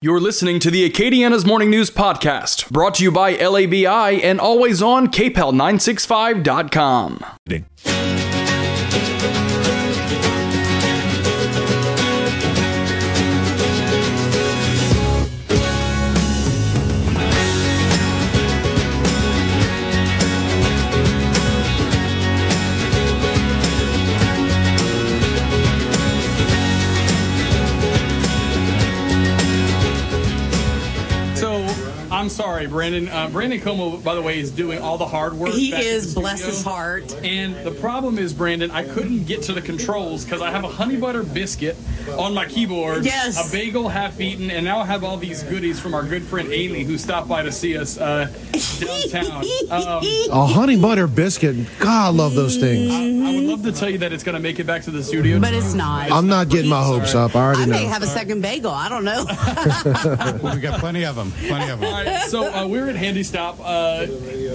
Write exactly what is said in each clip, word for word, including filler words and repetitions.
You're listening to the Acadiana's Morning News Podcast, brought to you by L A B I and always on K P E L nine sixty-five dot com. I'm sorry, Brandon. Uh, Brandon Como, by the way, is doing all the hard work. He is, bless his heart. And the problem is, Brandon, I couldn't get to the controls because I have a honey butter biscuit on my keyboard, yes. a bagel half-eaten, and now I have all these goodies from our good friend Amy, who stopped by to see us uh, downtown. Um, a honey butter biscuit. God, I love those things. I, I would love to tell you that it's going to make it back to the studio. But it's not. It's I'm not, not getting my hopes sorry. up. I already I know. I may have a second bagel. I don't know. Well, we got plenty of them. Plenty of them. All right. So uh, we're at Handy Stop, uh,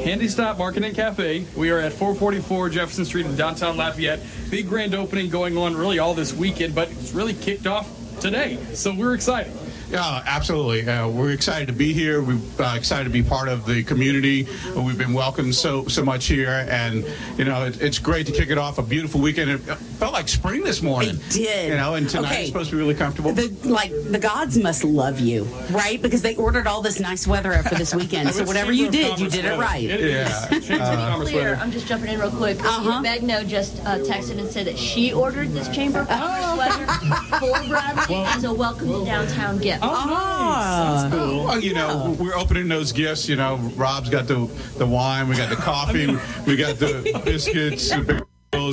Handy Stop Market and Cafe. We are at four forty-four Jefferson Street in downtown Lafayette. Big grand opening going on really all this weekend, but it's really kicked off today. So we're excited. Yeah, absolutely. Uh, we're excited to be here. We're uh, excited to be part of the community. We've been welcomed so so much here, and you know it, it's great to kick it off. A beautiful weekend. It felt like spring this morning. It did. You know, and tonight okay. it's supposed to be really comfortable. The, like the gods must love you, right? Because they ordered all this nice weather up for this weekend. So whatever you did, you did it right. It is. Yeah. uh, clear. I'm just jumping in real quick. Uh-huh. Magno just uh, texted and said that she ordered this Chamber of Commerce sweater for Bradley as a welcome to downtown gift. Oh, nice. That's cool. Well, you know, we're opening those gifts. You know, Rob's got the the wine, we got the coffee, we got the biscuits.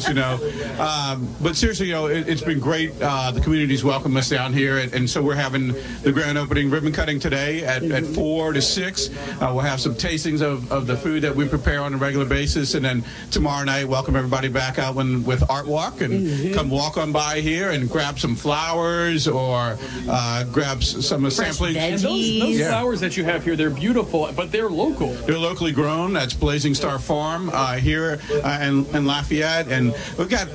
You know, um, but seriously, you know, it, it's been great. Uh, the community's welcomed us down here, and, and so we're having the grand opening ribbon cutting today at, at four to six. Uh, we'll have some tastings of, of the food that we prepare on a regular basis, and then tomorrow night, welcome everybody back out when, with Art Walk, and mm-hmm. come walk on by here and grab some flowers or uh, grab some Fresh sampling. And those, those yeah. flowers that you have here, they're beautiful, but they're local. They're locally grown. That's Blazing Star Farm uh, here uh, in, in Lafayette. And we've got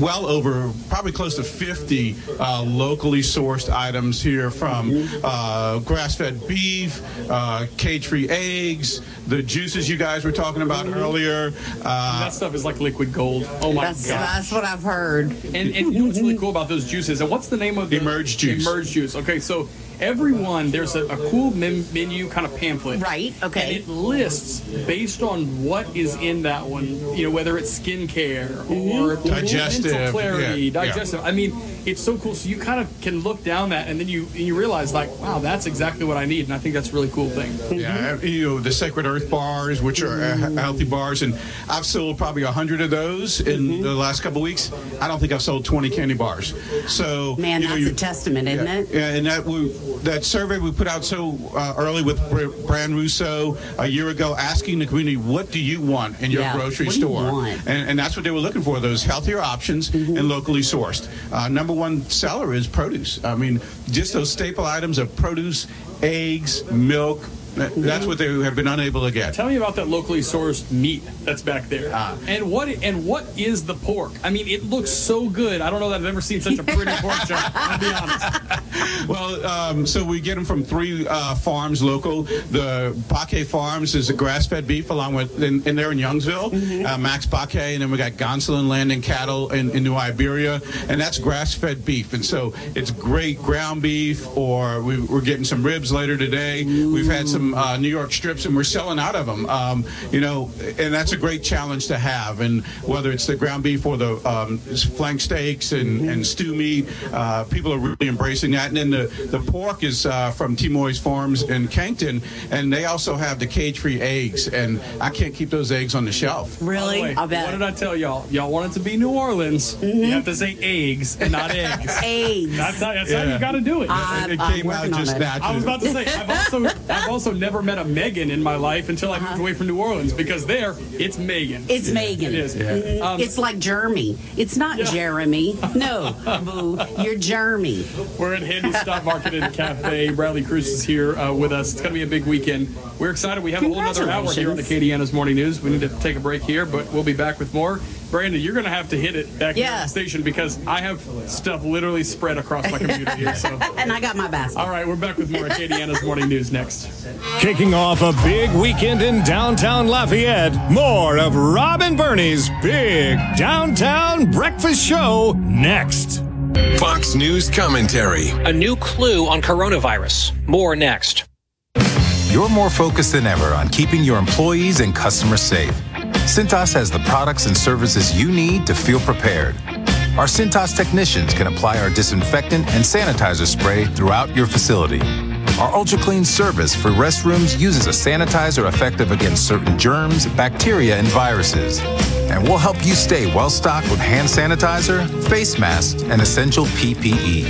well over, probably close to fifty uh, locally sourced items here, from uh, grass-fed beef, uh, cage-free eggs, the juices you guys were talking about earlier. Uh, that stuff is like liquid gold. Oh, my god! That's what I've heard. And, and you know what's really cool about those juices? And what's the name of the Emerged juice. Emerged juice. Okay, so... Everyone, there's a, a cool mem- menu kind of pamphlet. Right, okay. And it lists, based on what is in that one, you know, whether it's skincare or digestive, mental clarity, yeah, digestive. Yeah. I mean, it's so cool. So you kind of can look down that, and then you and you realize, like, wow, that's exactly what I need. And I think that's a really cool thing. Yeah, you know, the Sacred Earth bars, which are mm-hmm. healthy bars. And I've sold probably a hundred of those in mm-hmm. the last couple of weeks. I don't think I've sold twenty candy bars. So, man, you know, that's you, a testament, yeah, isn't it? Yeah, and that we... That survey we put out so uh, early with Bran Russo a year ago, asking the community, what do you want in your yeah, grocery store? And, and that's what they were looking for, those healthier options mm-hmm. and locally sourced. Uh, number one seller is produce. I mean, just those staple items of produce, eggs, milk. That's what they have been unable to get. Tell me about that locally sourced meat that's back there. Ah. And what and what is the pork? I mean, it looks so good. I don't know that I've ever seen such a pretty pork chop, I'll be honest. Well, um, so we get them from three uh, farms local. The Bacqué Farms is a grass-fed beef along with, and, and they're in Youngsville, mm-hmm. uh, Max Bacqué, and then we got Gonsoulin Land and Cattle in, in New Iberia, and that's grass-fed beef. And so it's great ground beef, or we, we're getting some ribs later today. Ooh. We've had some Uh, New York strips, and we're selling out of them, um, you know, and that's a great challenge to have. And whether it's the ground beef or the um, flank steaks and, and stew meat, uh, people are really embracing that. And then the, the pork is uh, from T-Boy's Farms in Kankton, and they also have the cage-free eggs, and I can't keep those eggs on the shelf. Really? Oh, I bet. What did I tell y'all? Y'all want it to be New Orleans, mm-hmm. you have to say eggs and not eggs. Eggs. That's, not, that's yeah. how you got to do it. I, it came out just naturally. I was about to say, I've also, I've also never met a Megan in my life until I uh-huh. moved away from New Orleans, because there it's Megan. It's yeah. Megan. It is. Yeah. Um, it's like Jeremy. It's not yeah. Jeremy. No, boo. You're Jeremy. We're at Handy Stop Market and Cafe. Bradley Cruz is here uh, with us. It's going to be a big weekend. We're excited. We have a whole other hour here on Acadiana's Morning News. We need to take a break here, but we'll be back with more. Brandon, you're going to have to hit it back yeah. here at the station because I have stuff literally spread across my computer here. So. And I got my basket. All right, we're back with more Acadiana's Morning News next. Kicking off a big weekend in downtown Lafayette, more of Rob and Bernie's Big Downtown Breakfast Show next. Fox News commentary. A new clue on coronavirus. More next. You're more focused than ever on keeping your employees and customers safe. Cintas has the products and services you need to feel prepared. Our Cintas technicians can apply our disinfectant and sanitizer spray throughout your facility. Our Ultra Clean service for restrooms uses a sanitizer effective against certain germs, bacteria, and viruses. And we'll help you stay well-stocked with hand sanitizer, face masks, and essential P P E.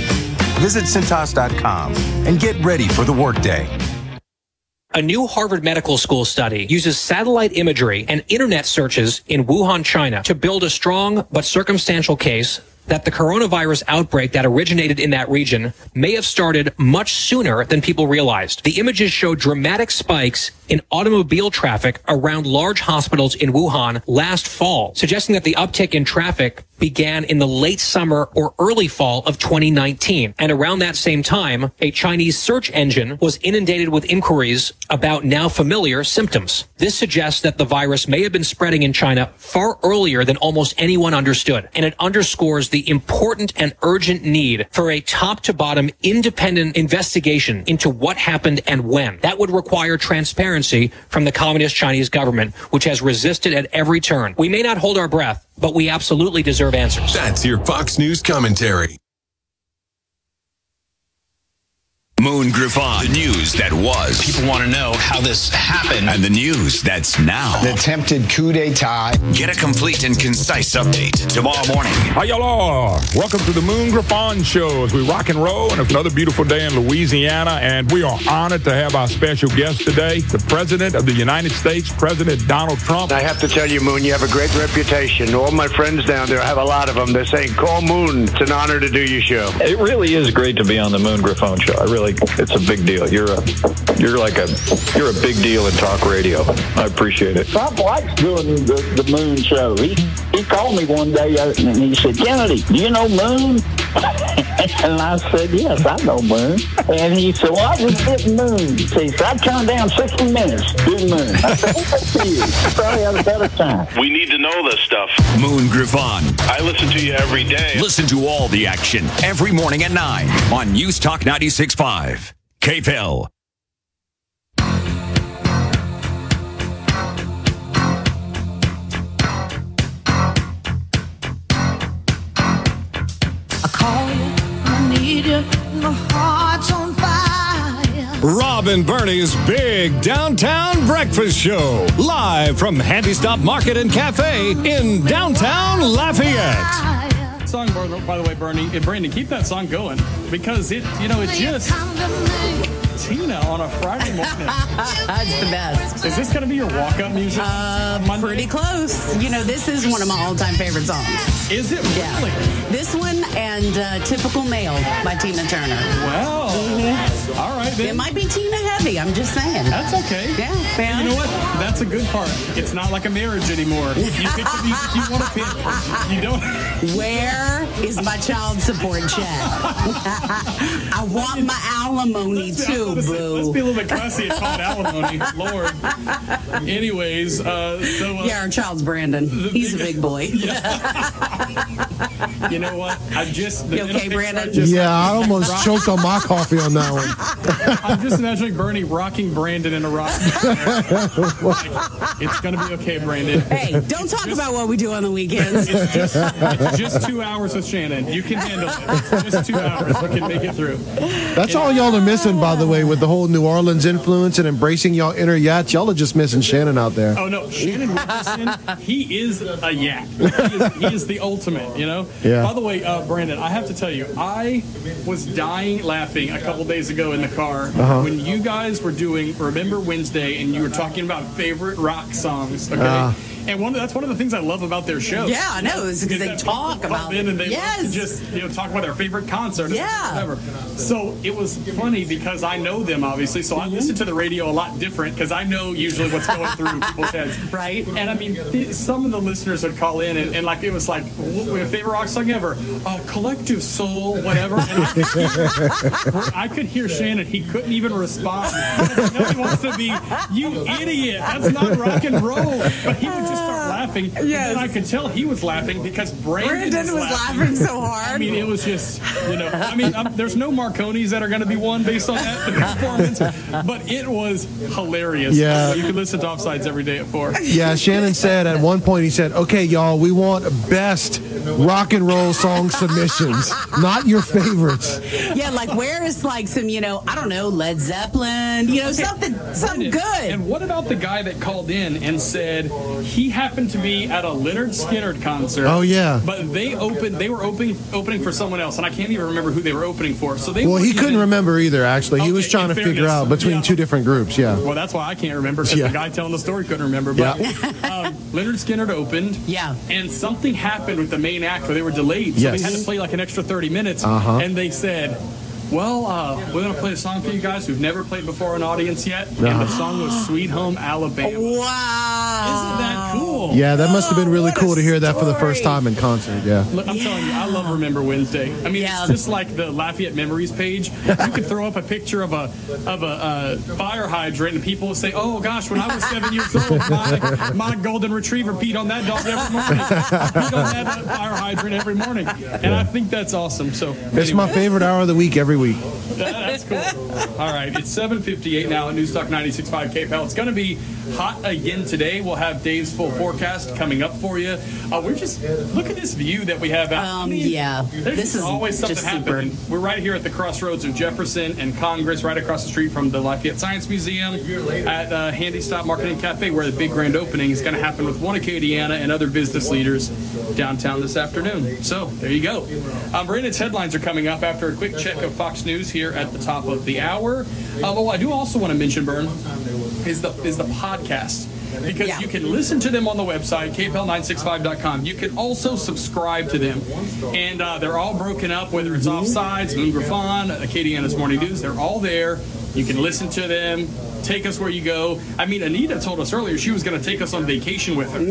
Visit Cintas dot com and get ready for the workday. A new Harvard Medical School study uses satellite imagery and internet searches in Wuhan, China, to build a strong but circumstantial case that the coronavirus outbreak that originated in that region may have started much sooner than people realized. The images show dramatic spikes in automobile traffic around large hospitals in Wuhan last fall, suggesting that the uptick in traffic began in the late summer or early fall of twenty nineteen. And around that same time, a Chinese search engine was inundated with inquiries about now familiar symptoms. This suggests that the virus may have been spreading in China far earlier than almost anyone understood. And it underscores the important and urgent need for a top-to-bottom independent investigation into what happened and when. That would require transparency from the Communist Chinese government, which has resisted at every turn. We may not hold our breath, but we absolutely deserve answers. That's your Fox News commentary. Moon Griffon, the news that was. People want to know how this happened and the news that's now. The attempted coup d'etat. Get a complete and concise update tomorrow morning. Hi, y'all. Welcome to the Moon Griffon Show as we rock and roll, and it's another beautiful day in Louisiana, and we are honored to have our special guest today, the President of the United States, President Donald Trump. I have to tell you, Moon, you have a great reputation. All my friends down there, I have a lot of them. They're saying, call Moon. It's an honor to do your show. It really is great to be on the Moon Griffon Show. I really Like, it's a big deal. You're a, you're like a, you're a big deal in talk radio. I appreciate it. Trump likes doing the, the Moon Show. He he called me one day and he said, Kennedy, do you know Moon? And I said, yes, I know Moon. And he said, well, I just did Moon. He said, I turned down sixty minutes to do Moon. I said, what's that to you? Probably had a better time. We need to know this stuff. Moon Griffon. I listen to you every day. Listen to all the action every morning at nine on News Talk ninety-six point five. K P E L. I call you, I need you, my heart's on fire. Rob and Bernie's Big Downtown Breakfast Show, live from Handy Stop Market and Cafe in downtown Lafayette. Song, by the way, Bernie and Brandon, keep that song going because it, you know, it just Tina on a Friday morning. That's the best. Is this going to be your walk-up music? Uh, Monday? Pretty close. You know, this is one of my all-time favorite songs. Is it really? Yeah. This one and uh, "Typical Male" by Tina Turner. Wow. Mm-hmm. All right, then. It might be Tina heavy. I'm just saying. That's okay. Yeah. Fair. You know what? That's a good part. It's not like a marriage anymore. You pick the music you want to pick. You don't. Where? Is my child support check? I want my alimony too, boo. Let's be a little bit classy and call it alimony, Lord. Anyways, uh, so uh, yeah, our child's Brandon. He's a big boy. Yeah. You know what? I just you okay, Brandon. Just, yeah, I almost rock. choked on my coffee on that one. I'm just imagining Bernie rocking Brandon in a rock. Like, it's gonna be okay, Brandon. Hey, don't talk just, about what we do on the weekends. It's just, it's just two hours. Hours with Shannon. You can handle it. It's just two hours. We can make it through. That's and all y'all are missing, by the way, with the whole New Orleans influence and embracing y'all inner yachts. Y'all are just missing Shannon out there. Oh, no. Shannon Richardson, he is a yak. He is, he is the ultimate, you know? Yeah. By the way, uh, Brandon, I have to tell you, I was dying laughing a couple days ago in the car uh-huh. when you guys were doing Remember Wednesday and you were talking about favorite rock songs, okay? Uh. And one that's one of the things I love about their shows. Yeah, I know. It's because they talk about it. And they yes. just you know talk about their favorite concert. Yeah. Or whatever. So it was funny because I know them, obviously. So mm-hmm. I listen to the radio a lot different because I know usually what's going through people's heads. Right. And I mean, th- some of the listeners would call in and, and like it was like, my favorite rock song ever, uh, Collective Soul, whatever. And I, I could hear Shannon. He couldn't even respond. No, he wants to be, you idiot. That's not rock and roll. But he would just start laughing. Yes. And I could tell he was laughing because Brandon, Brandon was laughing. laughing so hard. I mean, it was just, you know, I mean, I'm, there's no Marconis that are going to be won based on that performance, but it was hilarious. Yeah. You could listen to Offsides every day at four. Yeah, Shannon said at one point, he said, okay, y'all, we want best rock and roll song submissions, not your favorites. Yeah, like where is like some, you know, I don't know, Led Zeppelin, you know, okay. something, something good. And what about the guy that called in and said he happened to be at a Lynyrd Skynyrd concert? Oh yeah, but they opened, they were opening opening for someone else, and I can't even remember who they were opening for. So they well, he couldn't in. remember either. Actually, okay, he was trying to fairness, figure out between yeah. two different groups. Yeah. Well, that's why I can't remember because yeah. the guy telling the story couldn't remember. But yeah. um, Lynyrd Skynyrd opened. Yeah. And something happened with the main act where they were delayed, so yes. they had to play like an extra thirty minutes, uh-huh. and they said, well, uh, we're going to play a song for you guys who've never played before an audience yet, uh-huh. and the song was Sweet Home Alabama. Wow. Isn't that cool? Yeah, that must have been really oh, cool to hear story. That for the first time in concert, yeah. Look, I'm yeah. telling you, I love Remember Wednesday. I mean, yeah. it's just like the Lafayette Memories page. You could throw up a picture of a of a uh, fire hydrant, and people will say, oh, gosh, when I was seven years old, my, my golden retriever peed on that dog every morning. Peed on that fire hydrant every morning. And I think that's awesome. So anyway. It's my favorite hour of the week every week. That's cool. All right. It's seven fifty-eight now at Newstalk ninety-six point five K P E L. It's going to be hot again today. We'll have Dave's full forecast coming up for you. Uh, we're just, look at this view that we have out. Um, I mean, yeah. There's this is always something happening. Super. We're right here at the crossroads of Jefferson and Congress, right across the street from the Lafayette Science Museum at uh, Handy Stop Market and Cafe, where the big grand opening is going to happen with One Acadiana and other business leaders downtown this afternoon. So there you go. Um, Brandon's headlines are coming up after a quick check of Fox News here at the top of the hour. Uh, oh, I do also want to mention, Bern, is the is the podcast. Because yeah. you can listen to them on the website, K P E L nine sixty-five dot com. You can also subscribe to them. And uh, they're all broken up, whether it's Offsides, Moon Griffon, Acadiana's Morning News. They're all there. You can listen to them. Take us where you go. I mean, Anita told us earlier she was going to take us on vacation with her.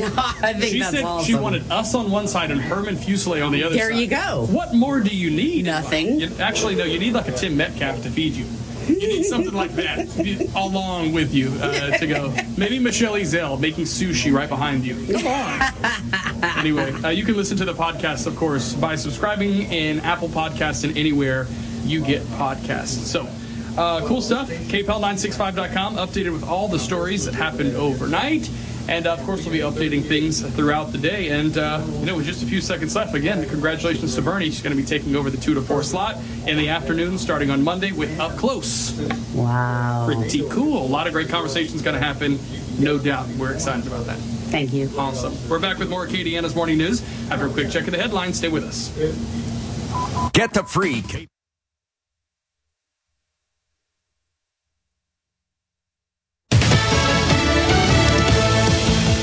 I think she that's said awesome. She wanted us on one side and Herman Fuseli on the other there side. There you go. What more do you need? Nothing. You, actually, no, you need like a Tim Metcalf to feed you. You need something like that along with you uh, to go. Maybe Michelle Ezel making sushi right behind you. Come on. Anyway, uh, you can listen to the podcast, of course, by subscribing in Apple Podcasts and anywhere you get podcasts. So, uh, cool stuff. K P E L nine sixty-five dot com, updated with all the stories that happened overnight. And, uh, of course, we'll be updating things throughout the day. And, uh, you know, with just a few seconds left, again, congratulations to Bernie. She's going to be taking over the two to four slot in the afternoon starting on Monday with Up Close. Wow. Pretty cool. A lot of great conversations going to happen, no doubt. We're excited about that. Thank you. Awesome. We're back with more Acadiana's Morning News. After a quick check of the headlines, stay with us. Get the freak.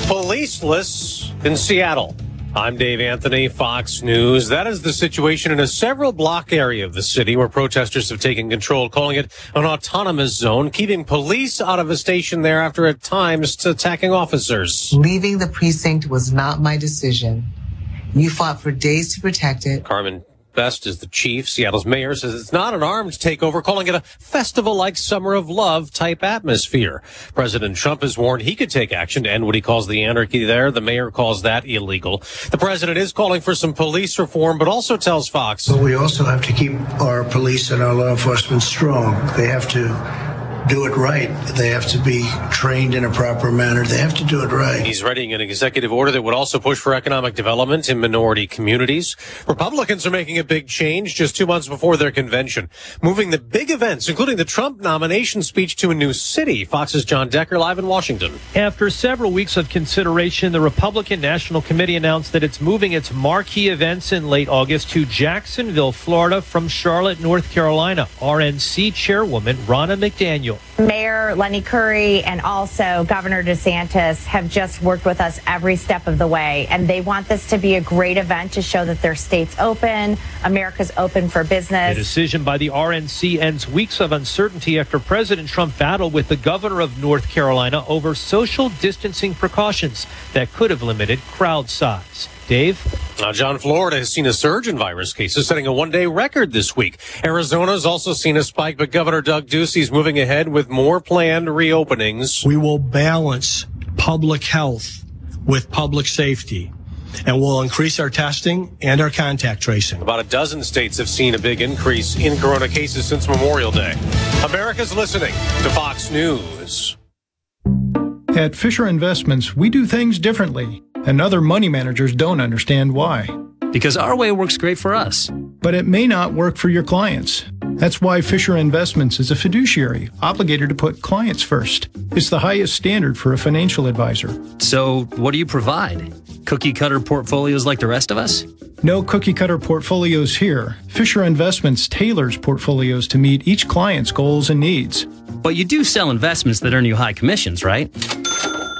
Policeless in Seattle. I'm Dave Anthony, Fox News. That is the situation in a several block area of the city where protesters have taken control, calling it an autonomous zone, keeping police out of a station there after at times attacking officers. Leaving the precinct was not my decision. You fought for days to protect it. Carmen Best is the chief. Seattle's mayor says it's not an armed takeover, calling it a festival-like summer of love type atmosphere. President Trump has warned he could take action to end what he calls the anarchy there. The mayor calls that illegal. The president is calling for some police reform, but also tells Fox. But we also have to keep our police and our law enforcement strong. They have to do it right. They have to be trained in a proper manner. They have to do it right. He's writing an executive order that would also push for economic development in minority communities. Republicans are making a big change just two months before their convention, moving the big events, including the Trump nomination speech, to a new city. Fox's John Decker live in Washington. After several weeks of consideration, the Republican National Committee announced that it's moving its marquee events in late August to Jacksonville, Florida, from Charlotte, North Carolina. R N C chairwoman Ronna McDaniel deal. Mayor Lenny Curry and also Governor DeSantis have just worked with us every step of the way, and they want this to be a great event to show that their state's open, America's open for business. The decision by the R N C ends weeks of uncertainty after President Trump battled with the governor of North Carolina over social distancing precautions that could have limited crowd size. Dave? Now, John, Florida has seen a surge in virus cases, setting a one-day record this week. Arizona's also seen a spike, but Governor Doug Ducey's moving ahead with more planned reopenings. We will balance public health with public safety, and we'll increase our testing and our contact tracing. About a dozen states have seen a big increase in corona cases since Memorial Day. America's listening to Fox News. At Fisher Investments, we do things differently, and other money managers don't understand why. Because our way works great for us. But it may not work for your clients. That's why Fisher Investments is a fiduciary, obligated to put clients first. It's the highest standard for a financial advisor. So what do you provide? Cookie-cutter portfolios like the rest of us? No cookie-cutter portfolios here. Fisher Investments tailors portfolios to meet each client's goals and needs. But you do sell investments that earn you high commissions, right?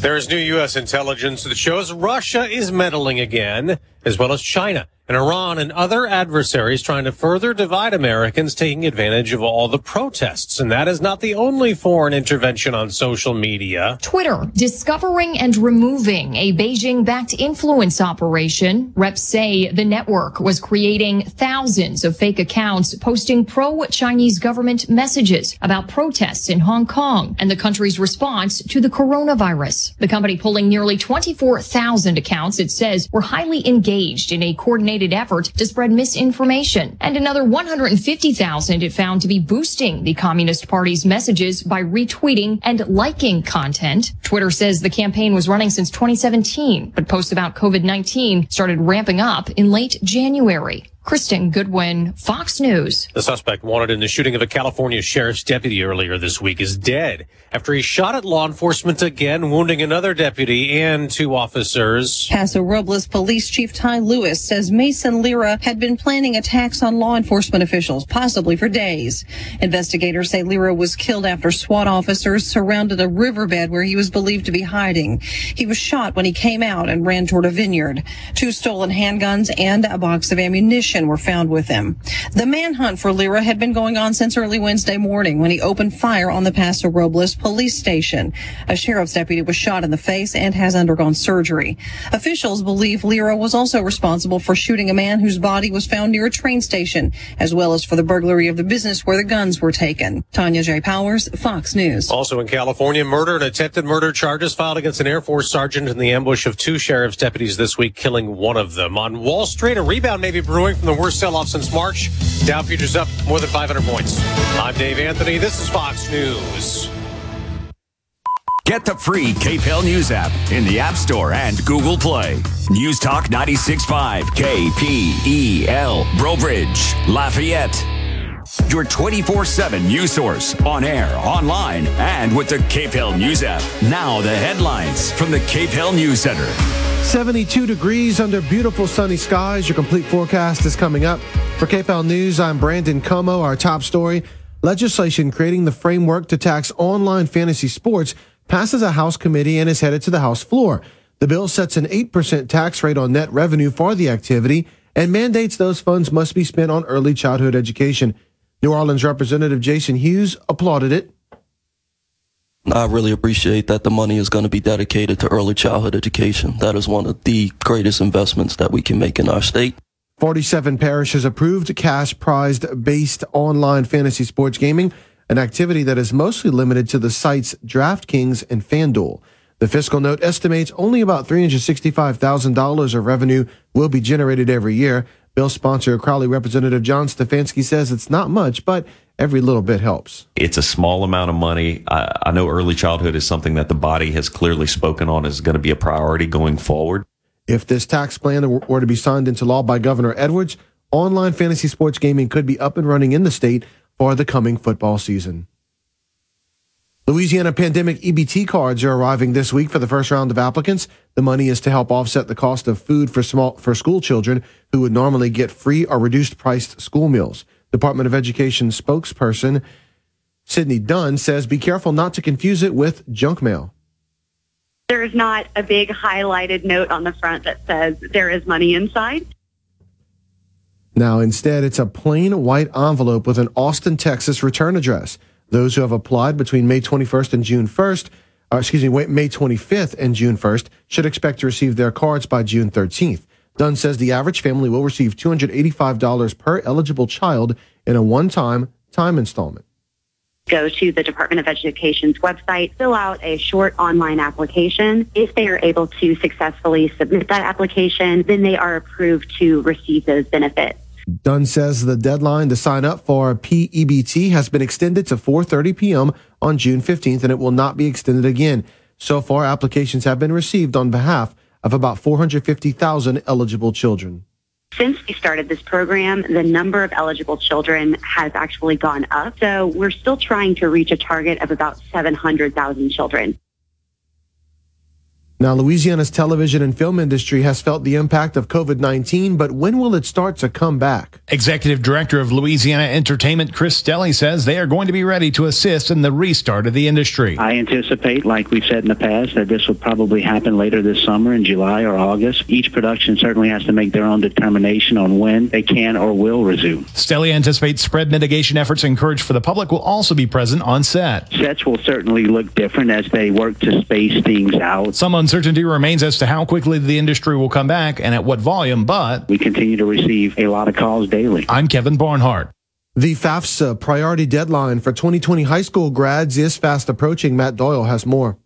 There is new U S intelligence that shows Russia is meddling again, as well as China and Iran and other adversaries trying to further divide Americans, taking advantage of all the protests. And that is not the only foreign intervention on social media. Twitter discovering and removing a Beijing-backed influence operation. Reps say the network was creating thousands of fake accounts posting pro-Chinese government messages about protests in Hong Kong and the country's response to the coronavirus. The company pulling nearly twenty-four thousand accounts it says were highly engaged in a coordinated effort to spread misinformation, and another one hundred fifty thousand it found to be boosting the Communist Party's messages by retweeting and liking content. Twitter says the campaign was running since twenty seventeen, but posts about covid nineteen started ramping up in late January. Kristen Goodwin, Fox News. The suspect wanted in the shooting of a California sheriff's deputy earlier this week is dead after he shot at law enforcement again, wounding another deputy and two officers. Paso Robles Police Chief Ty Lewis says Mason Lira had been planning attacks on law enforcement officials, possibly for days. Investigators say Lira was killed after SWAT officers surrounded a riverbed where he was believed to be hiding. He was shot when he came out and ran toward a vineyard. Two stolen handguns and a box of ammunition were found with him. The manhunt for Lira had been going on since early Wednesday morning when he opened fire on the Paso Robles police station. A sheriff's deputy was shot in the face and has undergone surgery. Officials believe Lira was also responsible for shooting a man whose body was found near a train station, as well as for the burglary of the business where the guns were taken. Tanya J. Powers, Fox News. Also in California, murder and attempted murder charges filed against an Air Force sergeant in the ambush of two sheriff's deputies this week, killing one of them. On Wall Street, a rebound may be brewing from the worst sell-off since March. Dow futures up more than five hundred points. I'm Dave Anthony. This is Fox News. Get the free K P E L News app in the App Store and Google Play. News Talk ninety-six point five, K P E L, Brobridge, Lafayette. Your twenty-four seven news source on air, online, and with the K P E L News app. Now the headlines from the K P E L News Center. seventy-two degrees under beautiful sunny skies. Your complete forecast is coming up. For K P E L News, I'm Brandon Como. Our top story, legislation creating the framework to tax online fantasy sports passes a House committee and is headed to the House floor. The bill sets an eight percent tax rate on net revenue for the activity and mandates those funds must be spent on early childhood education. New Orleans Representative Jason Hughes applauded it. I really appreciate that the money is going to be dedicated to early childhood education. That is one of the greatest investments that we can make in our state. forty-seven parishes approved cash-prized-based online fantasy sports gaming, an activity that is mostly limited to the sites DraftKings and FanDuel. The fiscal note estimates only about three hundred sixty-five thousand dollars of revenue will be generated every year. Bill sponsor Crowley Representative John Stefanski says it's not much, but every little bit helps. It's a small amount of money. I, I know early childhood is something that the body has clearly spoken on is going to be a priority going forward. If this tax plan were to be signed into law by Governor Edwards, online fantasy sports gaming could be up and running in the state for the coming football season. Louisiana pandemic E B T cards are arriving this week for the first round of applicants. The money is to help offset the cost of food for small for school children who would normally get free or reduced-priced school meals. Department of Education spokesperson Sydney Dunn says be careful not to confuse it with junk mail. There is not a big highlighted note on the front that says there is money inside. Now, instead, it's a plain white envelope with an Austin, Texas return address. Those who have applied between May twenty-first and June first, or excuse me, May twenty-fifth and June first, should expect to receive their cards by June thirteenth. Dunn says the average family will receive two hundred eighty-five dollars per eligible child in a one-time time installment. Go to the Department of Education's website, fill out a short online application. If they are able to successfully submit that application, then they are approved to receive those benefits. Dunn says the deadline to sign up for P E B T has been extended to four thirty p.m. on June fifteenth, and it will not be extended again. So far, applications have been received on behalf of about four hundred fifty thousand eligible children. Since we started this program, the number of eligible children has actually gone up. So we're still trying to reach a target of about seven hundred thousand children. Now, Louisiana's television and film industry has felt the impact of covid nineteen, but when will it start to come back? Executive Director of Louisiana Entertainment Chris Stelly says they are going to be ready to assist in the restart of the industry. I anticipate, like we've said in the past, that this will probably happen later this summer in July or August. Each production certainly has to make their own determination on when they can or will resume. Stelly anticipates spread mitigation efforts encouraged for the public will also be present on set. Sets will certainly look different as they work to space things out. Some Uncertainty remains as to how quickly the industry will come back and at what volume, but we continue to receive a lot of calls daily. I'm Kevin Barnhart. The FAFSA priority deadline for twenty twenty high school grads is fast approaching. Matt Doyle has more.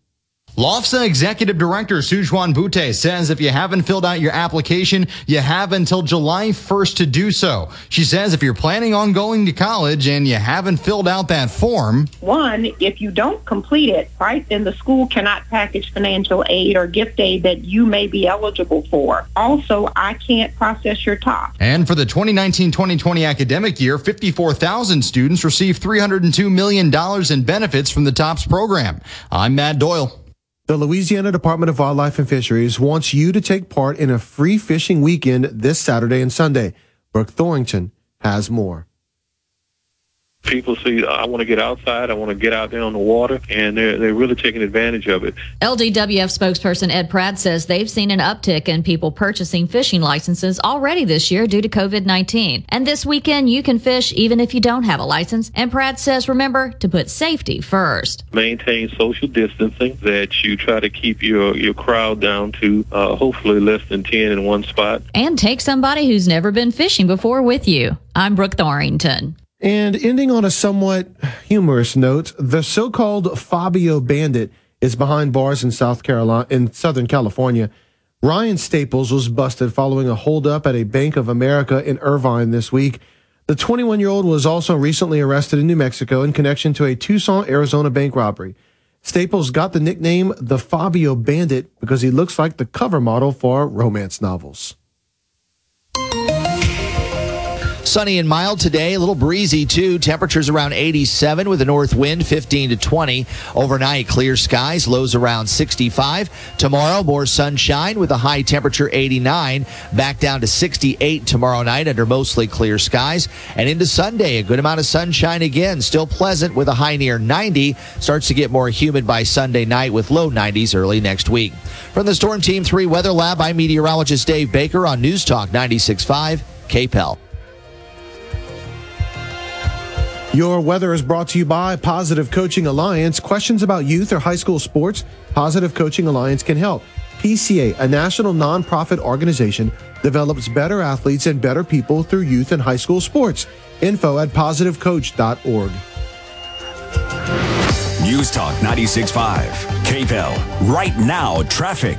LAFSA Executive Director Sujuan Boutté says if you haven't filled out your application, you have until July first to do so. She says if you're planning on going to college and you haven't filled out that form, one, if you don't complete it, right, then the school cannot package financial aid or gift aid that you may be eligible for. Also, I can't process your T O P. And for the twenty nineteen twenty twenty academic year, fifty-four thousand students received three hundred two million dollars in benefits from the T O P S program. I'm Matt Doyle. The Louisiana Department of Wildlife and Fisheries wants you to take part in a free fishing weekend this Saturday and Sunday. Brooke Thorington has more. People see, I want to get outside, I want to get out there on the water, and they're, they're really taking advantage of it. L D W F spokesperson Ed Pratt says they've seen an uptick in people purchasing fishing licenses already this year due to covid nineteen. And this weekend, you can fish even if you don't have a license. And Pratt says, remember to put safety first. Maintain social distancing, that you try to keep your, your crowd down to uh, hopefully less than ten in one spot. And take somebody who's never been fishing before with you. I'm Brooke Thorington. And ending on a somewhat humorous note, the so-called Fabio Bandit is behind bars in South Carolina, in Southern California. Ryan Staples was busted following a holdup at a Bank of America in Irvine this week. The twenty-one-year-old was also recently arrested in New Mexico in connection to a Tucson, Arizona bank robbery. Staples got the nickname the Fabio Bandit because he looks like the cover model for romance novels. Sunny and mild today, a little breezy too. Temperatures around eighty-seven with a north wind, fifteen to twenty. Overnight, clear skies, lows around sixty-five. Tomorrow, more sunshine with a high temperature eighty-nine. Back down to sixty-eight tomorrow night under mostly clear skies. And into Sunday, a good amount of sunshine again. Still pleasant with a high near ninety. Starts to get more humid by Sunday night with low nineties early next week. From the Storm Team three Weather Lab, I'm meteorologist Dave Baker on News Talk ninety-six point five K P E L. Your weather is brought to you by Positive Coaching Alliance. Questions about youth or high school sports? Positive Coaching Alliance can help. P C A, a national nonprofit organization, develops better athletes and better people through youth and high school sports. Info at positive coach dot org. News Talk ninety-six point five, K P E L. Right now, traffic.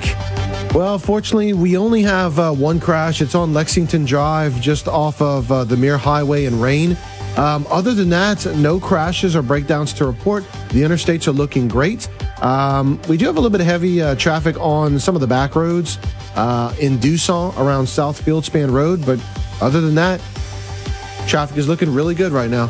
Well, fortunately, we only have uh, one crash. It's on Lexington Drive, just off of uh, the Mere Highway in Rain. Um, other than that, no crashes or breakdowns to report. The interstates are looking great. Um, we do have a little bit of heavy uh, traffic on some of the back roads uh, in Doosan around South Fieldspan Road. But other than that, traffic is looking really good right now.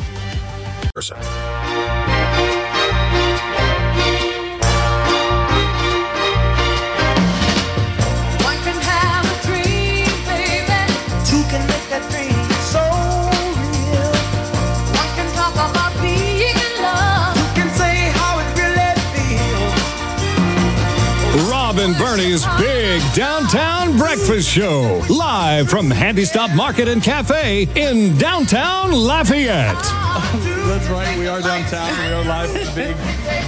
And Bernie's Big Downtown Breakfast Show, live from Handy Stop Market and Cafe in downtown Lafayette. That's right, we are downtown. We are live from Big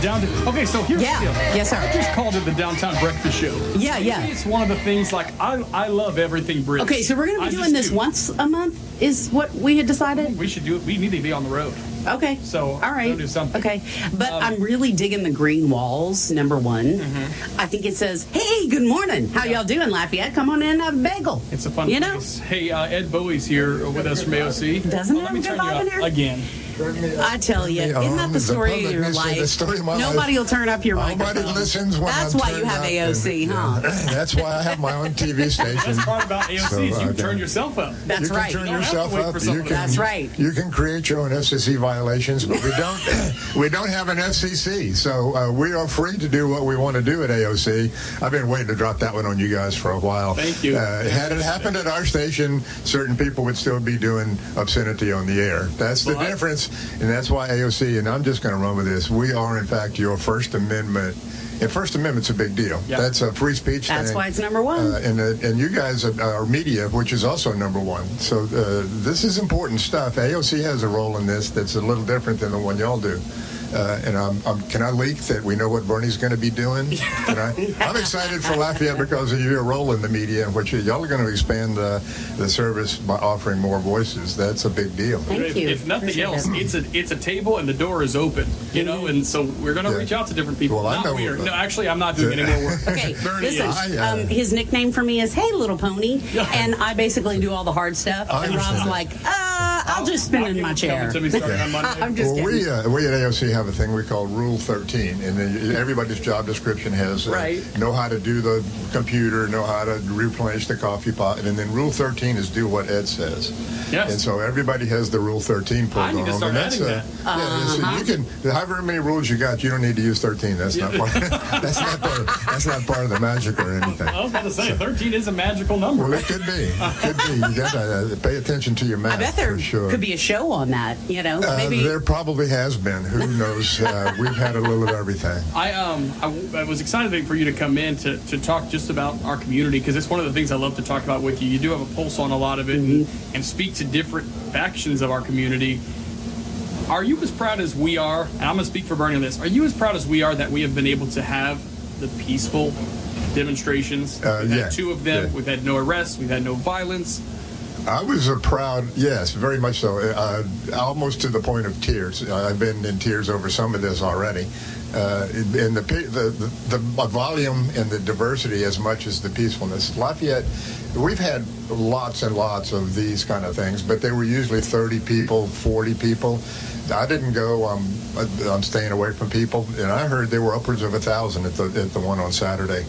Downtown. Okay, so here's yeah. the deal. Yes, sir. I just called it the Downtown Breakfast Show. Yeah, yeah. Maybe it's one of the things, like, I I love everything British. Okay, so we're going to be I doing this do. once a month, is what we had decided? We should do it. We need to be on the road. Okay. So, all right. We'll do something. Okay. But um, I'm really digging the green walls, number one. Mm-hmm. I think it says, hey, good morning. How yeah. y'all doing, Lafayette? Come on in and have a bagel. It's a fun you place. Know? Hey, uh, Ed Bowie's here with us from A O C. Doesn't well, it have a good vibe in here? Again. I tell you, isn't that the story of your life? Nobody will turn up your microphone. Nobody listens when I'm turned up. That's why you have A O C, huh? That's why I have my own T V station. The best part about A O C is you can turn yourself up. That's right. You can turn yourself up. That's right. You can create your own F C C violations, but we don't. We don't have an F C C, so uh, we are free to do what we want to do at A O C. I've been waiting to drop that one on you guys for a while. Thank you. Uh, had it happened at our station, certain people would still be doing obscenity on the air. That's the difference. And that's why A O C, and I'm just going to run with this, we are, in fact, your First Amendment. And First Amendment's a big deal. Yep. That's a free speech thing. That's why it's number one. Uh, and, uh, and you guys are, are media, which is also number one. So uh, this is important stuff. A O C has a role in this that's a little different than the one y'all do. Uh, and I'm, I'm, can I leak that we know what Bernie's going to be doing? Can I? I'm excited for Lafayette because of your role in the media, in which y'all are going to expand the, the service by offering more voices. That's a big deal. Thank if, you. If nothing Appreciate else, it. it's a it's a table and the door is open, you know. And so we're going to yeah. reach out to different people. Well, not I know weird. No, actually, I'm not doing any more work. Okay, Bernie listen. Is. Um, his nickname for me is "Hey, Little Pony," and I basically do all the hard stuff. And Rob's like, uh, I'll, "I'll just spin I'll in my chair." To me yeah. on Monday. I'm just well, we uh, we at A O C have a thing we call Rule thirteen, and then everybody's job description has uh, right. know how to do the computer, know how to replenish the coffee pot, and then Rule thirteen is do what Ed says. Yes. And so everybody has the Rule thirteen pulled I need on to start and that's uh, that. uh, yeah, uh-huh. You can however many rules you got, you don't need to use thirteen. That's not part. that's not the, that's not part of the magic or anything. I was about to say so, thirteen is a magical number. Well, it could be. It could be. You got to uh, pay attention to your math. I bet there for sure. could be a show on that. You know, uh, maybe there probably has been. Who knows? Uh, we've had a little of everything. I um I, I was excited for you to come in to, to talk just about our community, because it's one of the things I love to talk about with you. You do have a pulse on a lot of it mm-hmm. and, and speak to different factions of our community. Are you as proud as we are, and I'm going to speak for Bernie on this, are you as proud as we are that we have been able to have the peaceful demonstrations? Uh, we've yeah, had two of them. Yeah. We've had no arrests. We've had no violence. I was a proud, yes, very much so, uh, almost to the point of tears. I've been in tears over some of this already. Uh, and the, the the the volume and the diversity as much as the peacefulness. Lafayette, we've had lots and lots of these kind of things, but they were usually thirty people, forty people. I didn't go. I'm I'm staying away from people, and I heard there were upwards of a thousand at the at the one on Saturday.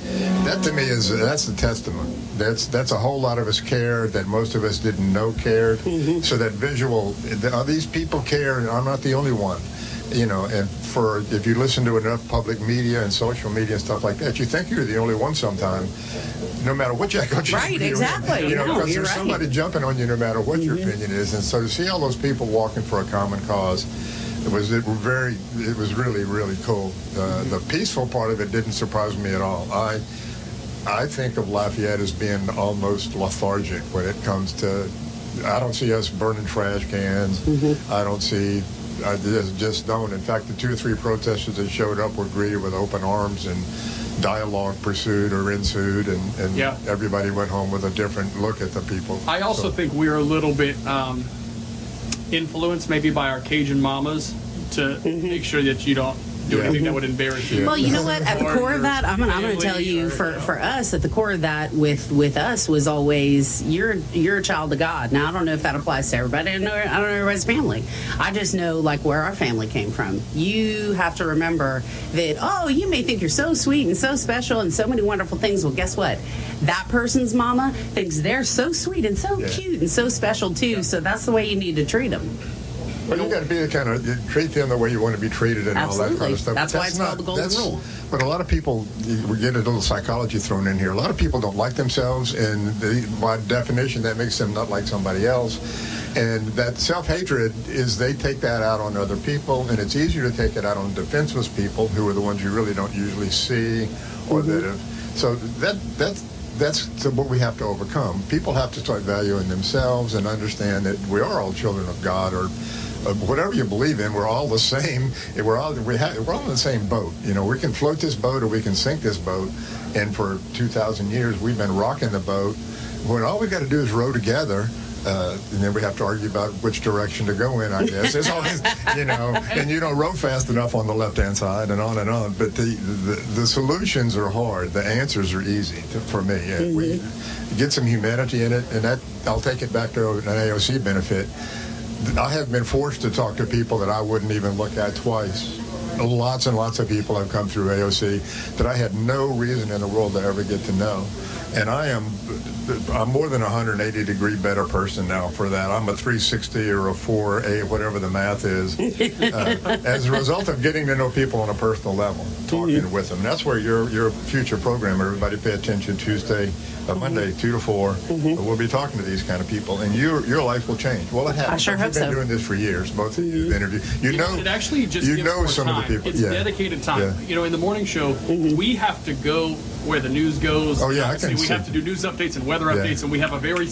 That to me is that's a testament. That's that's a whole lot of us care that most of us didn't know cared. Mm-hmm. So that visual, these people care, and I'm not the only one. You know, and for if you listen to enough public media and social media and stuff like that, you think you're the only one sometimes, no matter what your opinion is. Right, exactly. You know, because no, there's right. somebody jumping on you no matter what mm-hmm. your opinion is. And so to see all those people walking for a common cause, it was it very, it was really, really cool. Uh, mm-hmm. The peaceful part of it didn't surprise me at all. I, I think of Lafayette as being almost lethargic when it comes to, I don't see us burning trash cans. Mm-hmm. I don't see... I just, just don't. In fact, the two or three protesters that showed up were greeted with open arms and dialogue pursued or ensued, and, and yeah. everybody went home with a different look at the people. I also so. think we are a little bit um, influenced maybe by our Cajun mamas to mm-hmm. make sure that you don't do yeah. anything that would embarrass you. Well, you know what? At the core of that, I'm going to tell you, or, for, you know. for us, at the core of that with, with us was always, you're you're a child of God. Now, I don't know if that applies to everybody. I don't know, I don't know everybody's family. I just know, like, where our family came from. You have to remember that, oh, you may think you're so sweet and so special and so many wonderful things. Well, guess what? That person's mama thinks they're so sweet and so yeah. cute and so special, too. Yeah. So that's the way you need to treat them. But you got to be the kind of, you treat them the way you want to be treated and Absolutely. all that kind of stuff. That's, that's why it's not, called the golden rule. But a lot of people, we get a little psychology thrown in here. A lot of people don't like themselves, and they, by definition, that makes them not like somebody else. And that self-hatred is, they take that out on other people, and it's easier to take it out on defenseless people who are the ones you really don't usually see, or mm-hmm. that have. So that that's. That's what we have to overcome. People have to start valuing themselves and understand that we are all children of God, or uh, whatever you believe in. We're all the same. We're all we have, we're all in the same boat. You know, we can float this boat or we can sink this boat. And for two thousand years, we've been rocking the boat. When all we've got to do is row together. Uh, and then we have to argue about which direction to go in, I guess. It's always, you know, and you don't row fast enough on the left-hand side, and on and on. But the, the, the solutions are hard. The answers are easy to, for me. Yeah, mm-hmm. We get some humanity in it, and that I'll take it back to an A O C benefit. I have been forced to talk to people that I wouldn't even look at twice. Lots and lots of people have come through A O C that I had no reason in the world to ever get to know. And I am, I'm more than a one hundred eighty degree better person now for that. I'm a three sixty or a four A, whatever the math is, uh, as a result of getting to know people on a personal level, talking mm-hmm. with them. And that's where your your future program, everybody pay attention, Tuesday, uh, Monday, mm-hmm. two to four, mm-hmm. we'll be talking to these kind of people, and your your life will change. Well, it has. I sure hope so. You've been doing this for years, both of you have interviewed. You it, know, it actually just you gives know some time. of the people. It's yeah. dedicated time. Yeah. You know, in the morning show, mm-hmm. we have to go where the news goes. Oh, yeah, I can see. We have to do news updates and weather updates, yeah. and we have a very...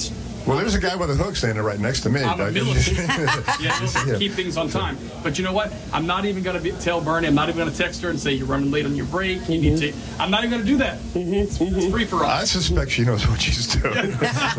Well, there's a guy with a hook standing right next to me. I'm a militant. yeah, just yeah. keep things on time. But you know what? I'm not even going to tell Bernie. I'm not even going to text her and say, you're running late on your break. Mm-hmm. You need to. I'm not even going to do that. Mm-hmm. It's, it's free for us. I suspect she knows what she's doing.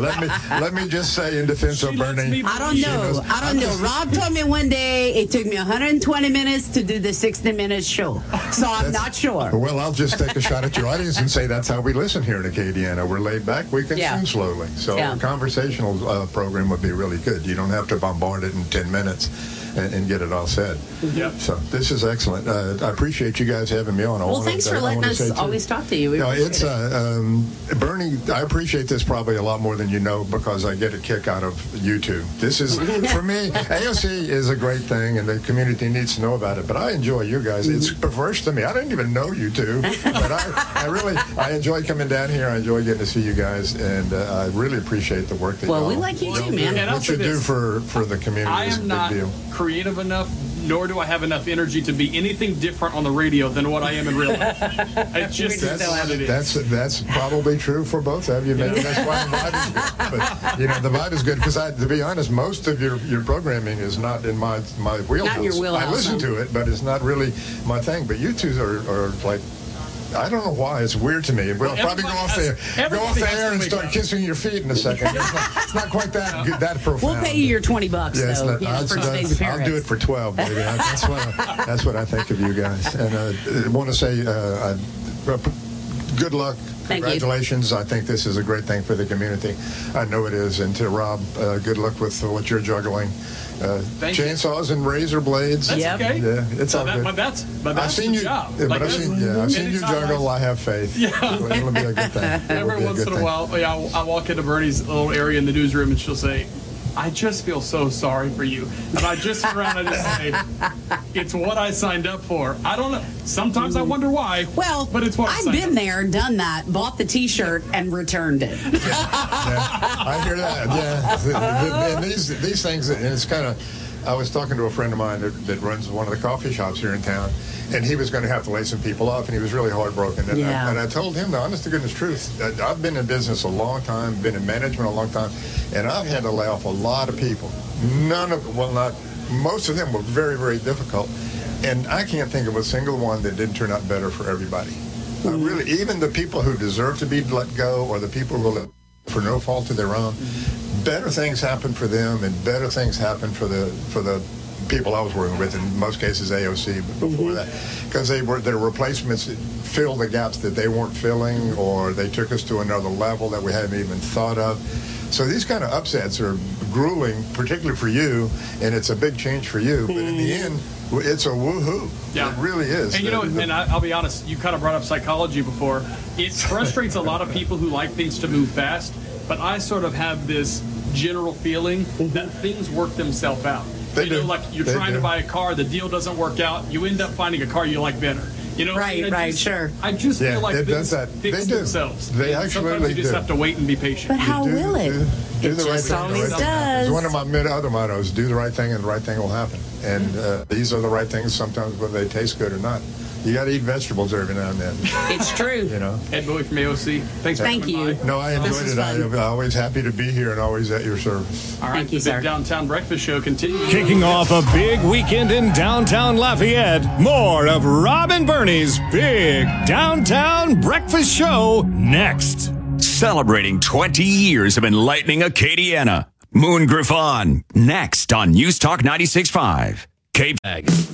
let me let me just say in defense she of Bernie. I don't know. I don't know. Rob told me one day it took me one hundred twenty minutes to do the sixty-minute show. So I'm not sure. Well, I'll just take a shot at your audience and say that's how we listen here in Acadiana. We're laid back. We can yeah. sing slowly. So yeah. conversation. Uh, program would be really good. You don't have to bombard it in ten minutes and, and get it all said. Yep. So this is excellent. Uh, I appreciate you guys having me on. I well, thanks to, for letting us always too. talk to you. We no, it's it. uh, um, Bernie. I appreciate this probably a lot more than you know, because I get a kick out of YouTube. This is for me. A O C is a great thing, and the community needs to know about it. But I enjoy you guys. It's perverse to me. I didn't even know you two, but I, I really I enjoy coming down here. I enjoy getting to see you guys, and uh, I really appreciate the work that. Well, we like you too, man. And what you do for, for the community I is a big deal. Creative enough, nor do I have enough energy to be anything different on the radio than what I am in real life. It's just that's, how it is. That's, that's probably true for both of you. Maybe yeah. that's why the vibe is good. But, you know, the vibe is good because, to be honest, most of your, your programming is not in my, my wheelhouse. Not your wheelhouse. I listen to it, but it's not really my thing. But you two are, are like... I don't know why. It's weird to me. We'll, well probably go off the air, go off the air and start kissing your feet in a second. It's not, it's not quite that good, that profound. We'll pay you your twenty bucks, yeah, though. Not, yeah, I'll, I'll, I'll do it for twelve, baby. That's what, I, that's what I think of you guys. And uh, I want to say uh, I, good luck. Thank Congratulations. You. I think this is a great thing for the community. I know it is. And to Rob, uh, good luck with what you're juggling. Uh, chainsaws you. and razor blades. That's yep. okay. Yeah, it's so all that, good. But that's, but that's I've seen the you, job. Yeah, like but I've seen, yeah, I've seen you juggle. I have faith. Yeah. It'll be a good thing. Every once in a while, yeah, I walk into Bernie's little area in the newsroom, and she'll say, I just feel so sorry for you. And I just sit around and just say, it's what I signed up for. I don't know. Sometimes I wonder why. Well, but it's what I've been there, done that, bought the T-shirt, and returned it. Yeah, yeah, I hear that. Yeah, and these these things, and it's kind of. I was talking to a friend of mine that, that runs one of the coffee shops here in town, and he was going to have to lay some people off, and he was really heartbroken. And, yeah. I, and I told him the honest to goodness truth. I, I've been in business a long time, been in management a long time, and I've had to lay off a lot of people. None of, well, not, most of them were very, very difficult. And I can't think of a single one that didn't turn out better for everybody. Mm-hmm. Uh, really, even the people who deserve to be let go, or the people who let for no fault of their own, mm-hmm. better things happen for them, and better things happen for the for the people I was working with, in most cases A O C, but before that, because they were their replacements filled the gaps that they weren't filling, or they took us to another level that we hadn't even thought of. So these kind of upsets are grueling, particularly for you, and it's a big change for you. But in the end, it's a woohoo. Yeah. It really is. And you know, and I'll be honest, you kind of brought up psychology before. It frustrates a lot of people who like things to move fast, but I sort of have this general feeling that things work themselves out. They you do. know, like you're they trying do. to buy a car, the deal doesn't work out, you end up finding a car you like better. You know, right, I right, just, sure. I just yeah, feel like things that. fix they themselves. They and actually sometimes you just do. have to wait and be patient. But how do, will it? Do, do it the just right always thing. does. It's one of my mid- other mottos: do the right thing, and the right thing will happen. And uh, these are the right things sometimes, whether they taste good or not. You got to eat vegetables every now and then. It's true. You know. Ed Bowie from A O C. Thanks. Thank for coming you. By. No, I enjoyed it. I'm always happy to be here and always at your service. All right, Thank the you, Big sir. Downtown Breakfast Show continues. Kicking off a big weekend in downtown Lafayette. More of Rob and Bernie's Big Downtown Breakfast Show next. Celebrating twenty years of enlightening Acadiana. Moon Griffon next on News Talk ninety-six point five K P E L nine sixty-five.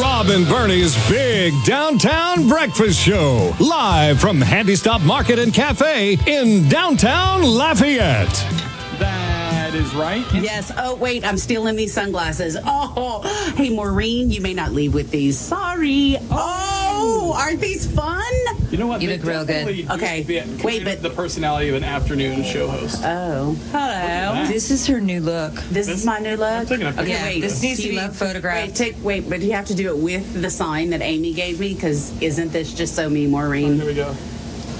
Rob and Bernie's Big Downtown Breakfast Show, live from Handy Stop Market and Cafe in downtown Lafayette. That is right. Yes. Oh, wait, I'm stealing these sunglasses. Oh, hey, Maureen, you may not leave with these. Sorry. Oh, aren't these fun? You know what? You look real good. Okay. Wait, but the personality of an afternoon show host. Oh. Hello. This is her new look. This, this is my new look? Okay, yeah, wait. This needs to be photographed. Wait, take, wait, but you have to do it with the sign that Amy gave me, because isn't this just so me, Maureen? Oh, here we go.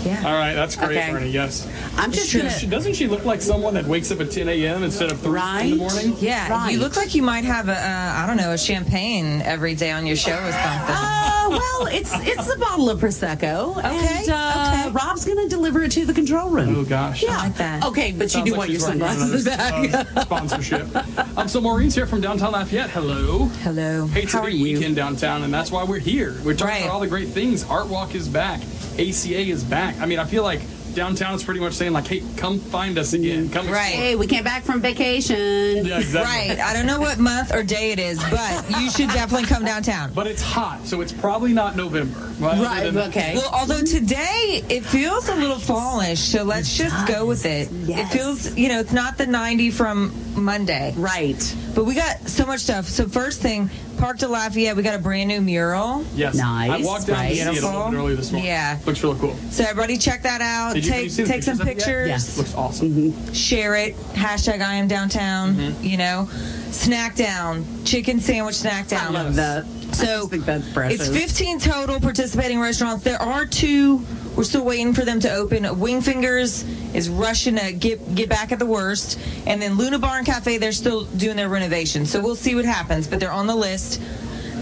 Yeah. All right, that's great, okay. Bernie, yes. I'm just she, gonna, doesn't she look like someone that wakes up at ten a.m. instead of three right? in the morning? Yeah, right. You look like you might have, a, uh, I don't know, a champagne every day on your show or something. Oh, uh, well, it's it's a bottle of Prosecco. Okay, and, uh, okay. Rob's going to deliver it to the control room. Oh, gosh. Yeah. I like that. Okay, but you do like want your sunglasses back. Uh, sponsorship. um, so Maureen's here from downtown Lafayette. Hello. Hello. Hey, it's How a big are you? weekend downtown, and that's why we're here. We're talking right. about all the great things. Art Walk is back. A C A is back. I mean, I feel like downtown is pretty much saying, like, hey, come find us again. Come right. Explore. Hey, we came back from vacation. Yeah, exactly. Right. I don't know what month or day it is, but you should definitely come downtown. But it's hot, so it's probably not November. Right, right. okay. Well, although today it feels a little fallish, so let's it just does. go with it. Yes. It feels, you know, it's not the ninety from Monday. Right. But we got so much stuff. So first thing, Park to Lafayette, we got a brand new mural. Yes. Nice. I walked down right. to see Beautiful. it a little bit earlier this morning. Yeah. Looks really cool. So everybody check that out. Did take you, take pictures some pictures. Yes. Looks awesome. Mm-hmm. Share it. Hashtag I am downtown. Mm-hmm. You know. Snack down. Chicken sandwich snack down. I love that. So I think that's precious. It's fifteen total participating restaurants. There are two. We're still waiting for them to open. Wingfingers is rushing to get get back at the worst. And then Luna Bar and Cafe, they're still doing their renovation. So we'll see what happens, but they're on the list.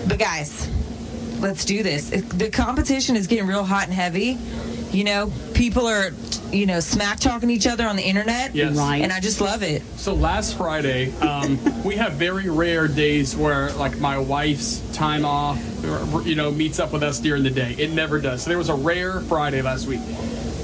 But guys, let's do this. The competition is getting real hot and heavy. You know, people are, you know, smack talking each other on the internet. Yes. Right. And I just love it. So last Friday, um, we have very rare days where, like, my wife's time off, you know, meets up with us during the day. It never does. So there was a rare Friday last week.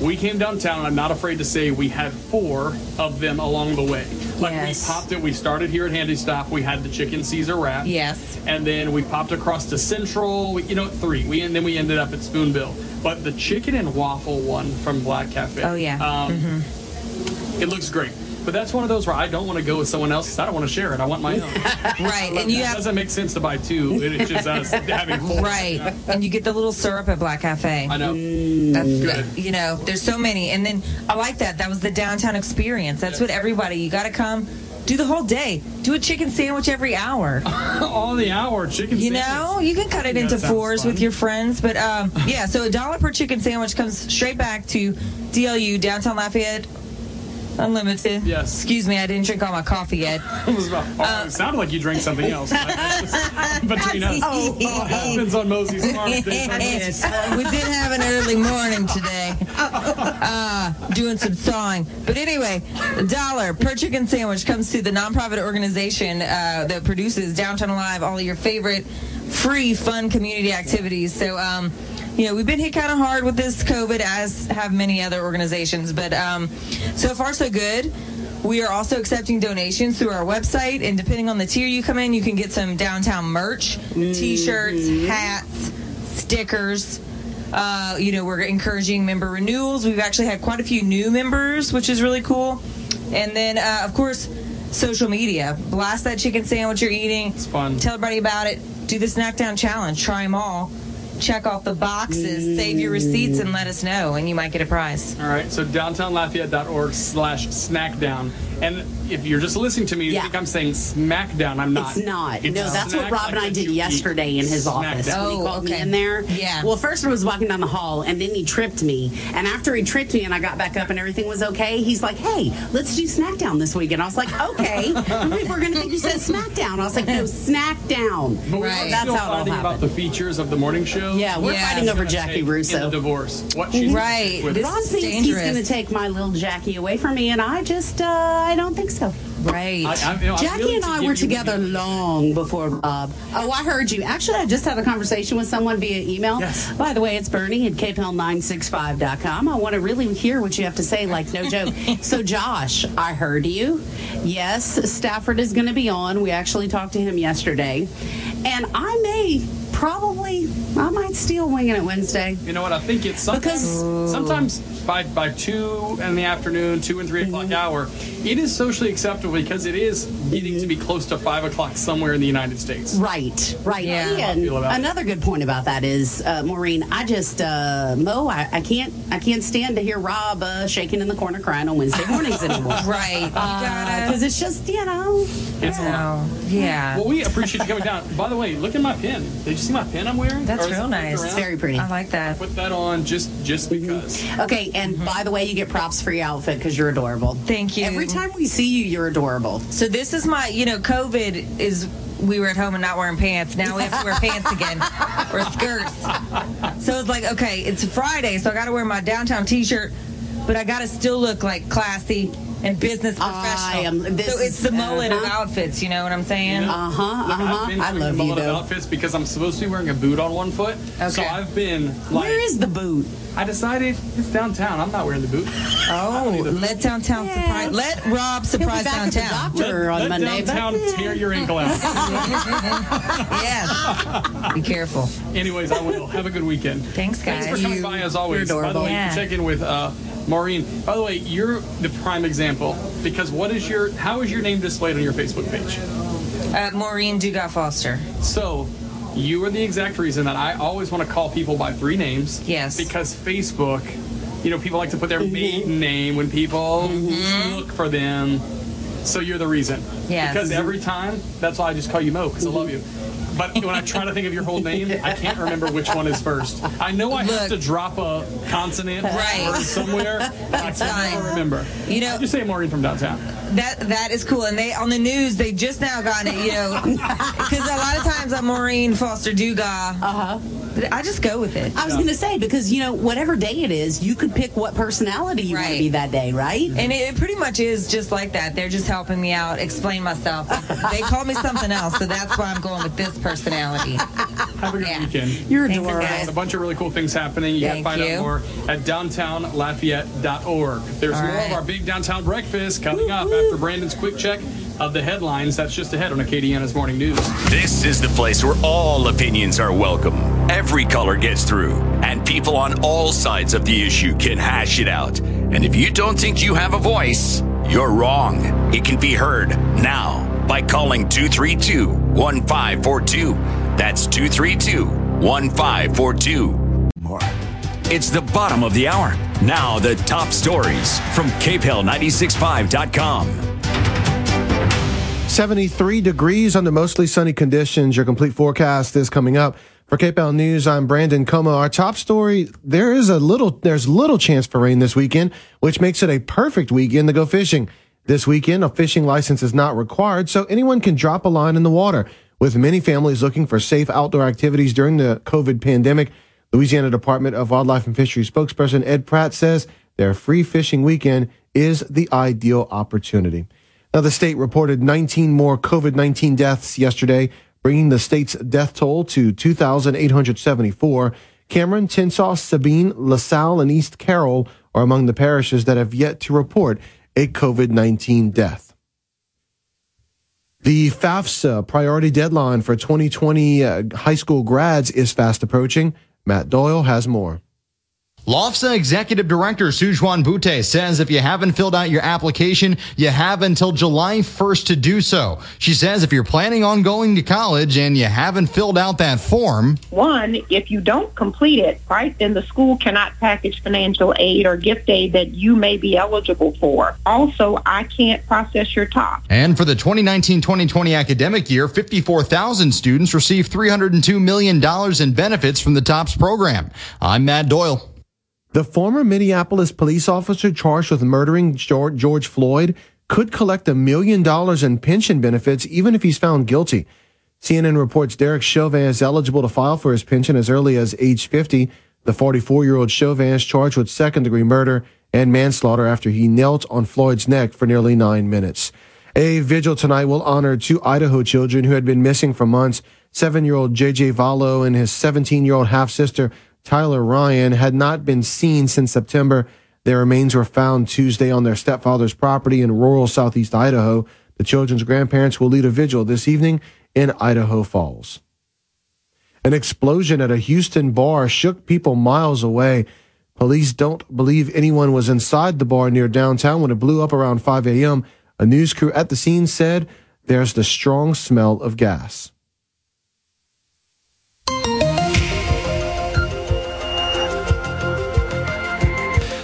We came downtown, and I'm not afraid to say we had four of them along the way. Like, yes. we popped it. We started here at Handy Stop. We had the chicken Caesar wrap. Yes. And then we popped across to Central, we, you know, three. We And then we ended up at Spoonbill. But the chicken and waffle one from Black Cafe. Oh, yeah. Um, mm-hmm. It looks great. But that's one of those where I don't want to go with someone else because I don't want to share it. I want my own. Right. And you that. have... It doesn't make sense to buy two. It's just us having four. Right. You know? And you get the little syrup at Black Cafe. I know. Mm. That's good. You know, there's so many. And then I like that. That was the downtown experience. That's yes. what everybody... You got to come... Do the whole day. Do a chicken sandwich every hour. All the hour, chicken you sandwich. You know, you can cut it yeah, into fours fun. with your friends. But, um, yeah, so a dollar per chicken sandwich comes straight back to D L U, Downtown Lafayette Unlimited. Yes. Excuse me, I didn't drink all my coffee yet. It, was about, oh, uh, it sounded like you drank something else. Between us. Oh, oh, happens on Mosey's Farm. Yes. We did have an early morning today. Uh, doing some thawing. But anyway, a dollar per chicken sandwich comes to the nonprofit organization uh, that produces Downtown Alive, all of your favorite free, fun community activities. So, um... you know, we've been hit kind of hard with this COVID, as have many other organizations, but um, so far so good. We are also accepting donations through our website, and depending on the tier you come in, you can get some downtown merch, T-shirts, hats, stickers. Uh, you know, we're encouraging member renewals. We've actually had quite a few new members, which is really cool. And then, uh, of course, social media. Blast that chicken sandwich you're eating. It's fun. Tell everybody about it. Do the snack down challenge. Try them all. Check off the boxes, save your receipts, and let us know, and you might get a prize. All right, so downtownlafayette.org slash snackdown. And if you're just listening to me, you yeah. think I'm saying smackdown. I'm not. It's not. It's no, that's what Rob like and I did yesterday in his office. Down. When he called oh, okay. me in there. Yeah. Well, first I was walking down the hall, and then he tripped me. And after he tripped me and I got back up and everything was okay, he's like, hey, let's do Snackdown this weekend. I was like, okay. We're going to think you said Smackdown. I was like, no, Snackdown. But we're right. that's still how fighting about the features of the morning show. Yeah, we're yeah. fighting over Jackie Russo. In the divorce. What she's right. With. This Rob is thinks dangerous. He's going to take my little Jackie away from me, and I just... Uh, I don't think so. Right. I, I, you know, Jackie and I were together long before Bob. Oh, I heard you. Actually, I just had a conversation with someone via email. Yes. By the way, it's Bernie at K P E L nine sixty-five dot com. I want to really hear what you have to say, like, no joke. So, Josh, I heard you. Yes, Stafford is going to be on. We actually talked to him yesterday. And I may... Probably, I might steal Winging It Wednesday. You know what? I think it's sometimes, because, sometimes by, by two in the afternoon, two and three mm-hmm. o'clock hour, it is socially acceptable because it is needing mm-hmm. to be close to five o'clock somewhere in the United States. Right, right. Yeah. And another good point about that is, uh, Maureen, I just, uh, Mo, I, I can't I can't stand to hear Rob uh, shaking in the corner crying on Wednesday mornings anymore. Right. Because uh, it's just, you know. It's yeah. a lot. Yeah. Well, we appreciate you coming down. By the way, look at my pin. Did you see my pin I'm wearing? That's real nice. It's very pretty. I like that. I put that on just just because. Okay, and mm-hmm. by the way, you get props for your outfit because you're adorable. Thank you. Every time we see you, you're adorable. So this is my, you know, COVID is... We were at home and not wearing pants. Now we have to wear pants again, or skirts. So it's like, okay, it's Friday, so I got to wear my downtown T-shirt, but I got to still look like classy and business professional. I am, this so it's the mullet uh-huh. of outfits, you know what I'm saying? You know, uh-huh, uh-huh. Look, I love you, though. I've been mullet of outfits because I'm supposed to be wearing a boot on one foot. Okay. So I've been like... Where is the boot? I decided it's downtown. I'm not wearing the boot. Oh, the let downtown yeah. surprise. Let Rob surprise downtown. The doctor let, on let Monday, downtown but... tear your ankle out. Yes. Be careful. Anyways, I will. Have a good weekend. Thanks, guys. Thanks for coming you, by as always. By the way, yeah. you can check in with uh, Maureen. By the way, you're the prime example because what is your? How is your name displayed on your Facebook page? Uh, Maureen Dugat Foster. So. You are the exact reason that I always want to call people by three names. Yes. Because Facebook, you know, people like to put their maiden name when people mm-hmm. look for them. So you're the reason. Yes. Because every time, that's why I just call you Mo, because mm-hmm. I love you. But when I try to think of your whole name, I can't remember which one is first. I know I Look, have to drop a consonant right. or somewhere, but I can't remember. You know, just say Maureen from downtown. That that is cool. And they on the news, they just now got it. You know, because a lot of times I'm Maureen Foster Dugas. Uh huh. But I just go with it. I was yeah. going to say, because, you know, whatever day it is, you could pick what personality you right. want to be that day, right? And it, it pretty much is just like that. They're just helping me out, explain myself. They called me something else, so that's why I'm going with this personality. Have a good yeah. weekend. You're adorable. There's a bunch of really cool things happening. You Thank can find you. Out more at downtown lafayette dot org. There's All more right. of our big downtown breakfast coming Woo-hoo. Up after Brandon's quick check. Of the headlines, that's just ahead on Acadiana's Morning News. This is the place where all opinions are welcome. Every color gets through, and people on all sides of the issue can hash it out. And if you don't think you have a voice, you're wrong. It can be heard now by calling two three two, one five four two. That's two three two, one five four two. More. It's the bottom of the hour. Now the top stories from K P E L nine sixty-five dot com. seventy-three degrees under mostly sunny conditions. Your complete forecast is coming up. For K P E L News, I'm Brandon Como. Our top story, there is a little, there's little chance for rain this weekend, which makes it a perfect weekend to go fishing. This weekend, a fishing license is not required, so anyone can drop a line in the water. With many families looking for safe outdoor activities during the COVID pandemic, Louisiana Department of Wildlife and Fisheries spokesperson Ed Pratt says their free fishing weekend is the ideal opportunity. Now, the state reported nineteen more COVID nineteen deaths yesterday, bringing the state's death toll to two thousand eight hundred seventy-four. Cameron, Tensaw, Sabine, LaSalle, and East Carroll are among the parishes that have yet to report a COVID nineteen death. The FAFSA priority deadline for twenty twenty uh, high school grads is fast approaching. Matt Doyle has more. LAFSA Executive Director Sujuan Boutté says if you haven't filled out your application, you have until July first to do so. She says if you're planning on going to college and you haven't filled out that form... One, if you don't complete it, right, then the school cannot package financial aid or gift aid that you may be eligible for. Also, I can't process your TOPS. And for the twenty nineteen twenty twenty academic year, fifty-four thousand students received three hundred two million dollars in benefits from the TOPS program. I'm Matt Doyle. The former Minneapolis police officer charged with murdering George Floyd could collect a million dollars in pension benefits even if he's found guilty. C N N reports Derek Chauvin is eligible to file for his pension as early as age fifty. The forty-four-year-old Chauvin is charged with second-degree murder and manslaughter after he knelt on Floyd's neck for nearly nine minutes. A vigil tonight will honor two Idaho children who had been missing for months. Seven-year-old J J Vallo and his seventeen-year-old half-sister Tyler Ryan had not been seen since September. Their remains were found Tuesday on their stepfather's property in rural southeast Idaho. The children's grandparents will lead a vigil this evening in Idaho Falls. An explosion at a Houston bar shook people miles away. Police don't believe anyone was inside the bar near downtown when it blew up around five a.m. A news crew at the scene said there's the strong smell of gas.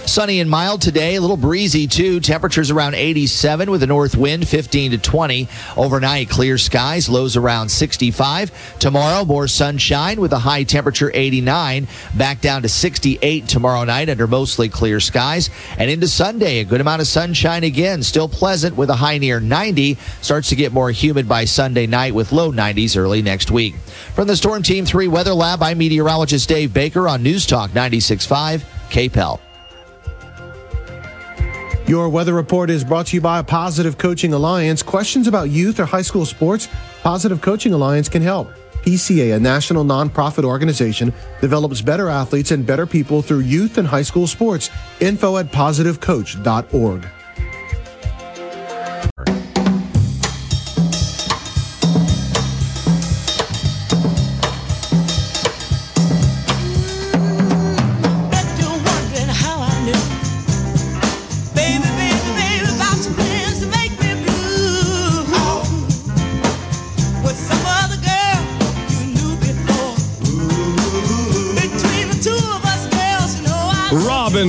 Sunny and mild today, a little breezy too. Temperatures around eighty-seven with a north wind, fifteen to twenty. Overnight, clear skies, lows around sixty-five. Tomorrow, more sunshine with a high temperature eighty-nine. Back down to sixty-eight tomorrow night under mostly clear skies. And into Sunday, a good amount of sunshine again. Still pleasant with a high near ninety. Starts to get more humid by Sunday night with low nineties early next week. From the Storm Team three Weather Lab, I'm meteorologist Dave Baker on News Talk ninety-six point five K P E L. Your weather report is brought to you by Positive Coaching Alliance. Questions about youth or high school sports? Positive Coaching Alliance can help. P C A, a national nonprofit organization, develops better athletes and better people through youth and high school sports. Info at positive coach dot org.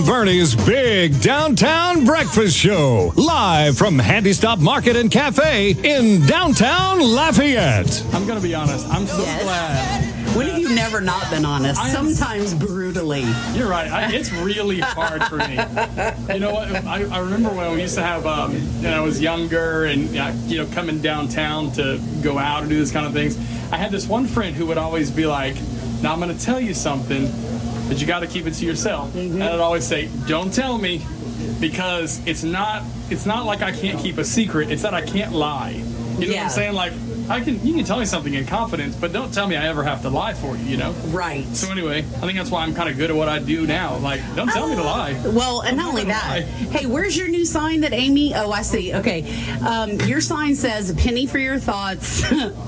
Bernie's Big Downtown Breakfast Show, live from Handy Stop Market and Cafe in downtown Lafayette. I'm going to be honest. I'm so yes. glad. When have you never not been honest? I Sometimes am... brutally. You're right. I, it's really hard for me. You know what? I, I remember when we used to have, um, when I was younger and, you know, coming downtown to go out and do this kind of things. I had this one friend who would always be like, now I'm going to tell you something, but you got to keep it to yourself. Mm-hmm. And I'd always say, don't tell me, because it's not it's not like I can't keep a secret. It's that I can't lie. You know yeah. what I'm saying? Like, I can you can tell me something in confidence, but don't tell me I ever have to lie for you, you know? Right. So anyway, I think that's why I'm kind of good at what I do now. Like, don't tell uh, me to lie. Well, and not only that. Lie. Hey, where's your new sign that Amy... Oh, I see. Okay. Um, your sign says, a penny for your thoughts.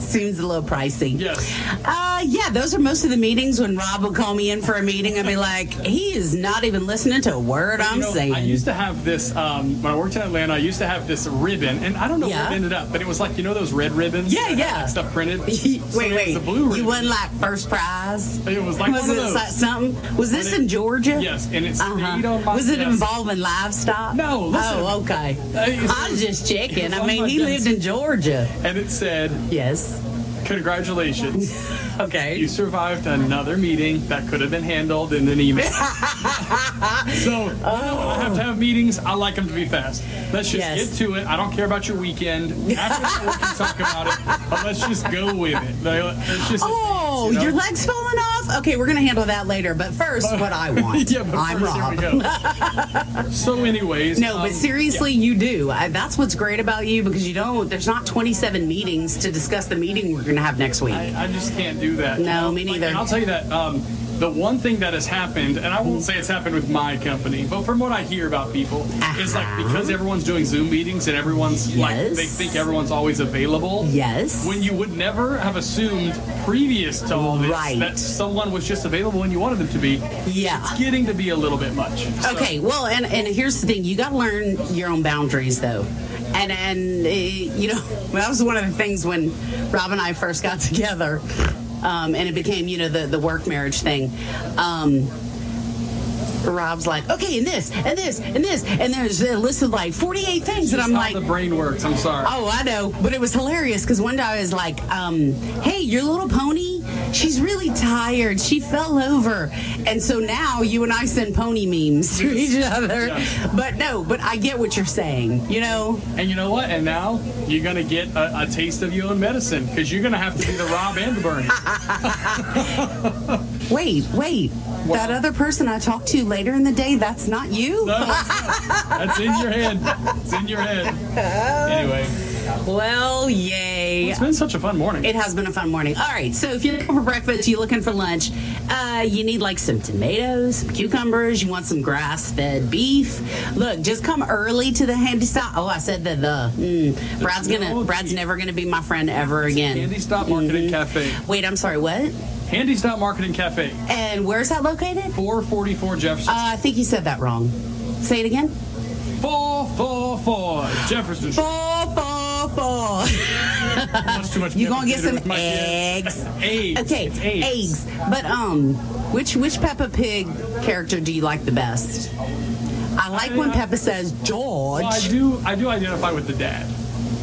Seems a little pricey. Yes. Uh, yeah, those are most of the meetings when Rob will call me in for a meeting. I'll be like, he is not even listening to a word but, I'm you know, saying. I used to have this... Um, when I worked in Atlanta, I used to have this ribbon, and I don't know yeah. where it ended up, but it was like, you know those red ribbons? Yeah. Yeah, yeah. Stuff printed. wait, wait. The Blu-ray. You won like first prize. It was like was one it of those. Like something. Was this it, in Georgia? Yes, and it's uh-huh. on my was it desk. Involving livestock? No. Listen. Oh, okay. Uh, I was just checking. I mean, he desk. lived in Georgia. And it said, yes. Congratulations. Okay. You survived another meeting that could have been handled in an email. So, oh. I have to have meetings. I like them to be fast. Let's just yes. get to it. I don't care about your weekend. After we can talk about it, but let's just go with it. Let's just oh, advance, you know? Your leg's falling off? Okay, we're going to handle that later. But first, but, what I want. Yeah, but I'm first, Rob. Here we go. So, anyways. No, um, but seriously, yeah. you do. I, that's what's great about you because you don't, there's not twenty-seven meetings to discuss the meeting we're going to have next week. I, I just can't do that. No, me neither. Like, and I'll tell you that um, the one thing that has happened, and I won't say it's happened with my company, but from what I hear about people, uh-huh. is like because everyone's doing Zoom meetings and everyone's yes. like they think everyone's always available. Yes. When you would never have assumed previous to all this right. that someone was just available when you wanted them to be. Yeah. It's getting to be a little bit much. So. Okay. Well, and and here's the thing: you got to learn your own boundaries, though. And, and uh, you know, that was one of the things when Rob and I first got together, um, and it became, you know, the, the work marriage thing. Um, Rob's like, okay, and this, and this, and this. And there's a list of like forty-eight things. And I'm like, how the brain works. I'm sorry. Oh, I know. But it was hilarious because one day I was like, um, hey, your little pony, she's really tired. She fell over. And so now you and I send pony memes to each other. Yeah. But no, but I get what you're saying, you know? And you know what? And now you're going to get a, a taste of your own medicine because you're going to have to be the Rob and the Bernie. Wait, wait. What? That other person I talked to later in the day, that's not you? No, that's not. That's in your head. It's in your head. Anyway. Well, yay. Well, it's been such a fun morning. It has been a fun morning. All right, so if you're looking for breakfast, you're looking for lunch, uh, you need like some tomatoes, some cucumbers, you want some grass-fed beef. Look, just come early to the Handy Stop. Oh, I said the the. Mm. Brad's gonna. Brad's never going to be my friend ever again. Handy Stop Market and mm-hmm. Cafe. Wait, I'm sorry, what? Handy Stop Market and Cafe. And where's that located? four forty-four Jefferson. Uh, I think you said that wrong. Say it again. four forty-four Jefferson. four forty-four That's too much. You're going to get some eggs. eggs. Okay, it's eggs. eggs. But um, which which Peppa Pig character do you like the best? I like I, when I, Peppa says George. Well, I do. I do identify with the dad.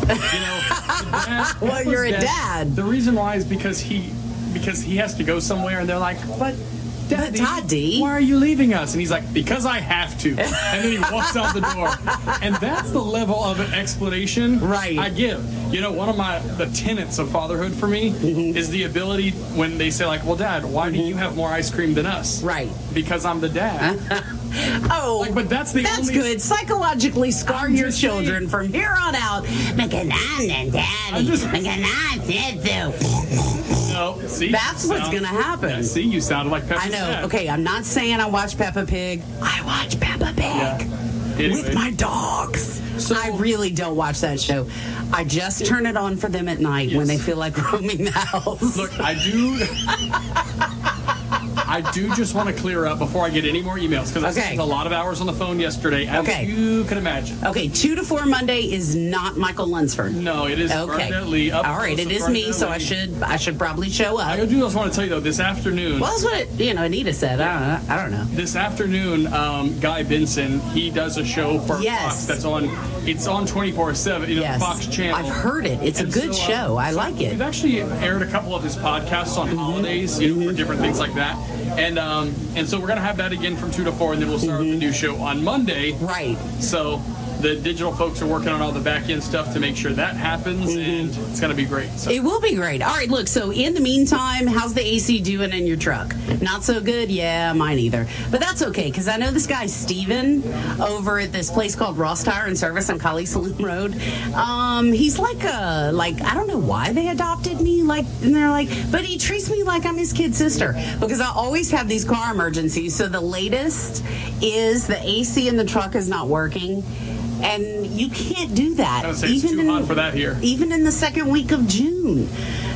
You know, the dad, well, Peppa's you're a dad. dad. The reason why is because he. Because he has to go somewhere, and they're like, "But, Daddy, but Daddy, why are you leaving us?" And he's like, "Because I have to." And then he walks out the door, and that's the level of an explanation right. I give. You know, one of my the tenets of fatherhood for me mm-hmm. is the ability when they say like, "Well, Dad, why mm-hmm. do you have more ice cream than us?" Right? Because I'm the dad. Oh, like, but that's the that's only... good. Psychologically scar I'm your children saying. From here on out. Because I'm the daddy. Because I said so. No, see, that's what's sound, gonna happen. Yeah, see, you sounded like Peppa Pig. I know. Dad. Okay, I'm not saying I watch Peppa Pig. I watch Peppa Pig yeah. anyway. with my dogs. So, I really don't watch that show. I just turn it on for them at night yes. when they feel like roaming the house. Look, I do. I do just want to clear up before I get any more emails because I okay. spent a lot of hours on the phone yesterday, as okay. you can imagine. Okay, two to four Monday is not Michael Lunsford. No, it is. Okay, Lee, up all right, it is me, so I should I should probably show up. I do just want to tell you though, this afternoon. Well, that's what it, you know Anita said. I don't know. I don't know. This afternoon, um, Guy Benson he does a show for yes. Fox that's on. It's on twenty-four seven. You know, yes. Fox Channel. I've heard it. It's and a good so, show. I so like it. We've actually aired a couple of his podcasts on mm-hmm. holidays, you know, for different things like that. And um, and so we're going to have that again from two to four, and then we'll start mm-hmm. with the new show on Monday. Right. So the digital folks are working on all the back-end stuff to make sure that happens, mm-hmm. and it's going to be great. So. It will be great. All right, look, so in the meantime, how's the A C doing in your truck? Not so good? Yeah, mine either. But that's okay, because I know this guy, Steven, over at this place called Ross Tire and Service on Colley Saloon Road. Um, he's like a, like, I don't know why they adopted me, like, and they're like, but he treats me like I'm his kid sister, because I always have these car emergencies. So the latest is the A C in the truck is not working. and you can't do that. I would say even it's too in, hot for that here. Even in the second week of June.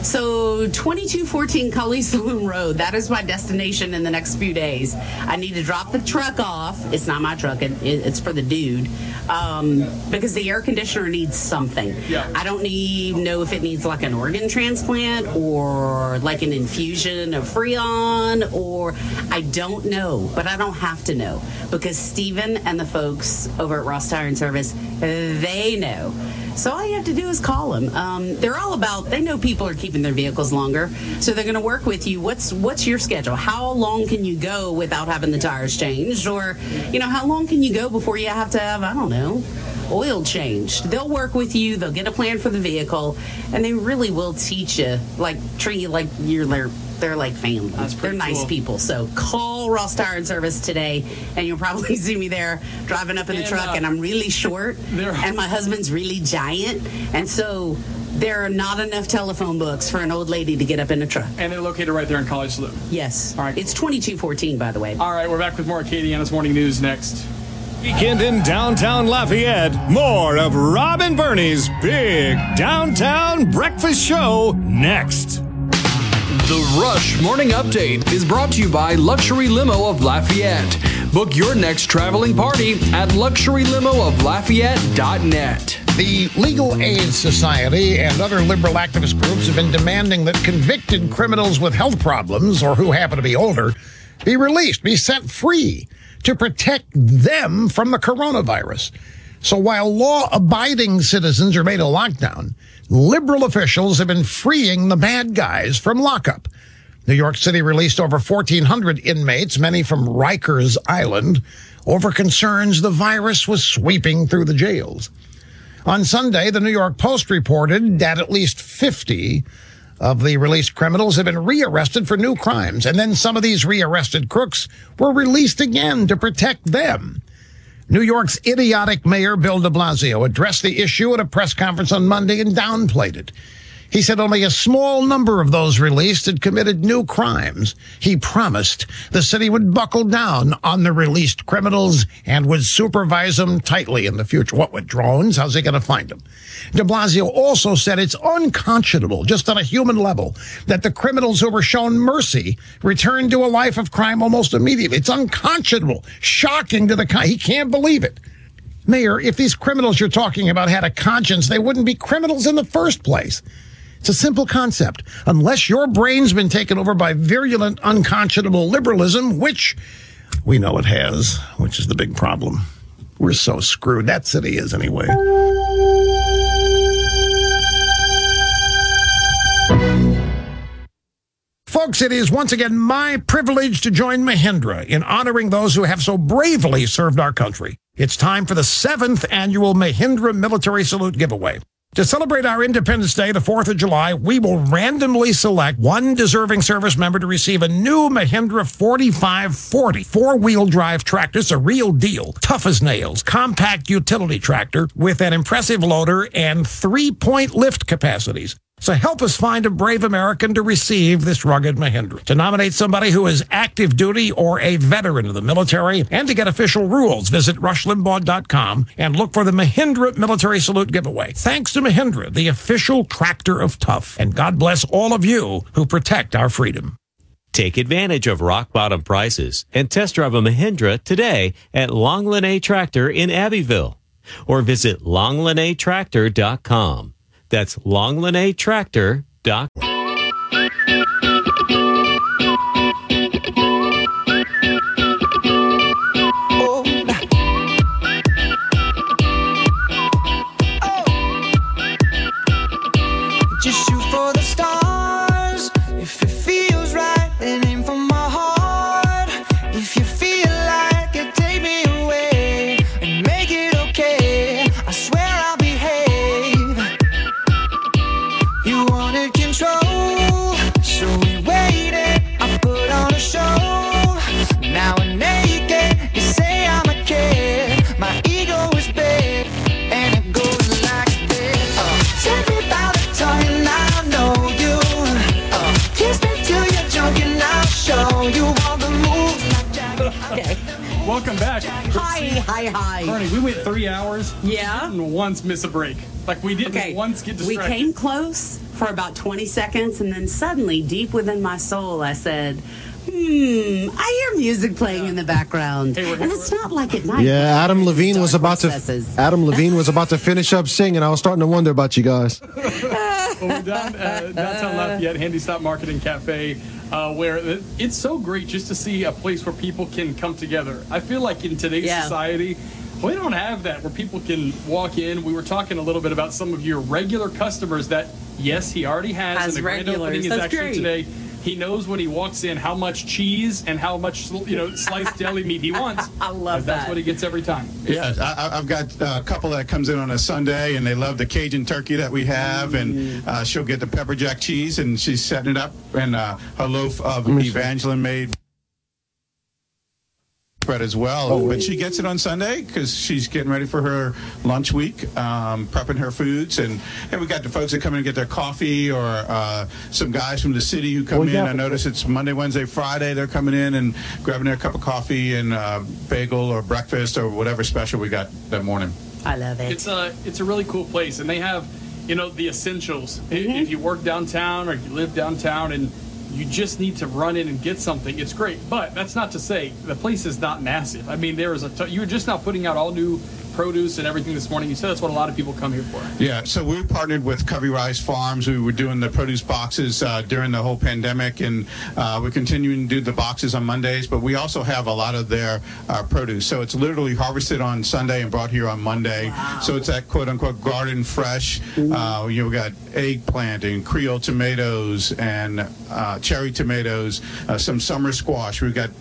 So twenty-two fourteen Cully Saloon Road, that is my destination in the next few days. I need to drop the truck off. It's not my truck, it, it's for the dude. Um, because the air conditioner needs something. Yeah. I don't need, know if it needs like an organ transplant or like an infusion of Freon, or I don't know, but I don't have to know because Steven and the folks over at Ross Tire and Service, they know. So all you have to do is call them. Um, they're all about, they know people are keeping their vehicles longer, so they're going to work with you. What's what's your schedule? How long can you go without having the tires changed? Or, you know, how long can you go before you have to have, I don't know, oil changed? They'll work with you. They'll get a plan for the vehicle, and they really will teach you, like, treat you like you're their, they're like family. They're nice cool. people. So call Ross Tire and Service today, and you'll probably see me there driving up in the and, truck, uh, and I'm really short, and my husband's really giant, and so there are not enough telephone books for an old lady to get up in a truck. And they're located right there in College Slough. Yes. All right. It's twenty-two fourteen, by the way. All right, we're back with more Acadiana's Morning News next. Weekend in downtown Lafayette, more of Rob and Bernie's Big Downtown Breakfast Show next. The Rush Morning Update is brought to you by Luxury Limo of Lafayette. Book your next traveling party at luxury limo of lafayette dot net. The Legal Aid Society and other liberal activist groups have been demanding that convicted criminals with health problems, or who happen to be older, be released, be set free to protect them from the coronavirus. So while law-abiding citizens are made a lockdown, liberal officials have been freeing the bad guys from lockup. New York City released over fourteen hundred inmates, many from Rikers Island, over concerns the virus was sweeping through the jails. On Sunday, the New York Post reported that at least fifty of the released criminals have been rearrested for new crimes, and then some of these rearrested crooks were released again to protect them. New York's idiotic mayor, Bill de Blasio, addressed the issue at a press conference on Monday and downplayed it. He said only a small number of those released had committed new crimes. He promised the city would buckle down on the released criminals and would supervise them tightly in the future. What, with drones? How's he going to find them? De Blasio also said it's unconscionable, just on a human level, that the criminals who were shown mercy returned to a life of crime almost immediately. It's unconscionable, shocking to the con- he can't believe it. Mayor, if these criminals you're talking about had a conscience, they wouldn't be criminals in the first place. It's a simple concept. Unless your brain's been taken over by virulent, unconscionable liberalism, which we know it has, which is the big problem. We're so screwed. That city is, anyway. Folks, it is once again my privilege to join Mahindra in honoring those who have so bravely served our country. It's time for the seventh annual Mahindra Military Salute Giveaway. To celebrate our Independence Day, the fourth of July, we will randomly select one deserving service member to receive a new Mahindra forty-five forty four-wheel drive tractor. It's a real deal, tough as nails, compact utility tractor with an impressive loader and three-point lift capacities. So help us find a brave American to receive this rugged Mahindra. To nominate somebody who is active duty or a veteran of the military, and to get official rules, visit rush limbaugh dot com and look for the Mahindra Military Salute Giveaway. Thanks to Mahindra, the official tractor of tough. And God bless all of you who protect our freedom. Take advantage of rock-bottom prices and test drive a Mahindra today at Longline Tractor in Abbeville. Or visit longline tractor dot com. That's longline tractor dot com. Oh. Oh. Just shoot for the stars. If it feels right, then aim for my heart. If you feel like it, take me away and make it okay. I swear I'll behave. You wanted control. welcome back. Hi, see, hi, hi. Bernie, we went three hours. Yeah. We didn't once miss a break. Like, we didn't okay. once get distracted. We came close for about twenty seconds, and then suddenly, deep within my soul, I said, hmm, I hear music playing yeah. in the background, hey, and it's not like at night. Yeah, Adam Levine was about processes. to. Adam Levine was about to finish up singing. I was starting to wonder about you guys. Well, we're down, uh, downtown Lafayette, Handy Stop Market and Cafe, uh, where it's so great just to see a place where people can come together. I feel like in today's yeah. society, we don't have that where people can walk in. We were talking a little bit about some of your regular customers that, yes, he already has, has and the regulars. grand opening That's is actually great. today. He knows when he walks in how much cheese and how much, you know, sliced deli meat he wants. I love that. That's what he gets every time. Yeah, I, I've got a couple that comes in on a Sunday, and they love the Cajun turkey that we have, and uh, she'll get the pepper jack cheese, and she's setting it up, and uh, a loaf of Evangeline made bread as well. Oh, but she gets it on Sunday because she's getting ready for her lunch week, um, prepping her foods. And, and we got the folks that come in and get their coffee, or uh, some guys from the city who come well, in. Yeah, I notice it's Monday, Wednesday, Friday. They're coming in and grabbing their cup of coffee and uh, bagel or breakfast or whatever special we got that morning. I love it. It's a, it's a really cool place. And they have, you know, the essentials. Mm-hmm. If you work downtown or if you live downtown and you just need to run in and get something, it's great. But that's not to say the place is not massive. I mean, there is a t- you were just now putting out all new produce and everything this morning. You said that's what a lot of people come here for. Yeah, so we partnered with Covey Rice Farms. We were doing the produce boxes uh, during the whole pandemic, and uh, we're continuing to do the boxes on Mondays, but we also have a lot of their uh, produce. So it's literally harvested on Sunday and brought here on Monday. Wow. So it's that quote-unquote garden fresh. Uh, you've got eggplant and Creole tomatoes and uh, cherry tomatoes, uh, some summer squash. We've got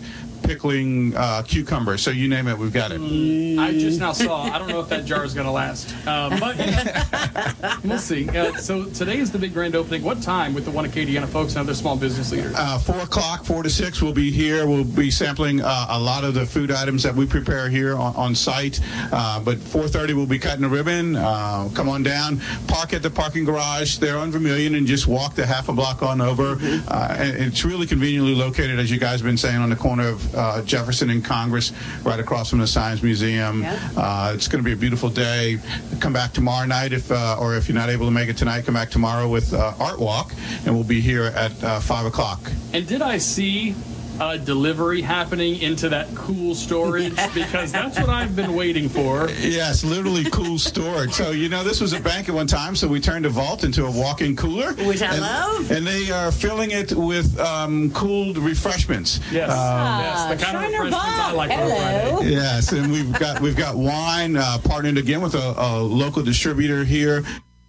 pickling uh, cucumber, so you name it, we've got it. Mm. I just now saw, I don't know if that jar is going to last, uh, but you know, we'll see. Uh, so today is the big grand opening. What time with the One Acadiana folks and other small business leaders? Uh, four o'clock, four to six, we'll be here. We'll be sampling uh, a lot of the food items that we prepare here on, on site, uh, but four thirty we'll be cutting the ribbon. Uh, come on down, park at the parking garage there on Vermilion, and just walk the half a block on over. Mm-hmm. Uh, and it's really conveniently located, as you guys have been saying, on the corner of Uh, Jefferson and Congress, right across from the Science Museum. Yep. Uh, it's going to be a beautiful day. Come back tomorrow night, if uh, or if you're not able to make it tonight, come back tomorrow with uh, Art Walk, and we'll be here at uh, five o'clock. And did I see Uh, delivery happening into that cool storage? Because that's what I've been waiting for. Yes, literally cool storage. So, you know, this was a bank at one time, so we turned a vault into a walk-in cooler. Which I and, love. And they are filling it with um, cooled refreshments. Yes. Uh, ah, yes, the kind of refreshments Bob. I like Hello. on Friday. Yes, and we've got, we've got wine, uh, partnered again with a, a local distributor here.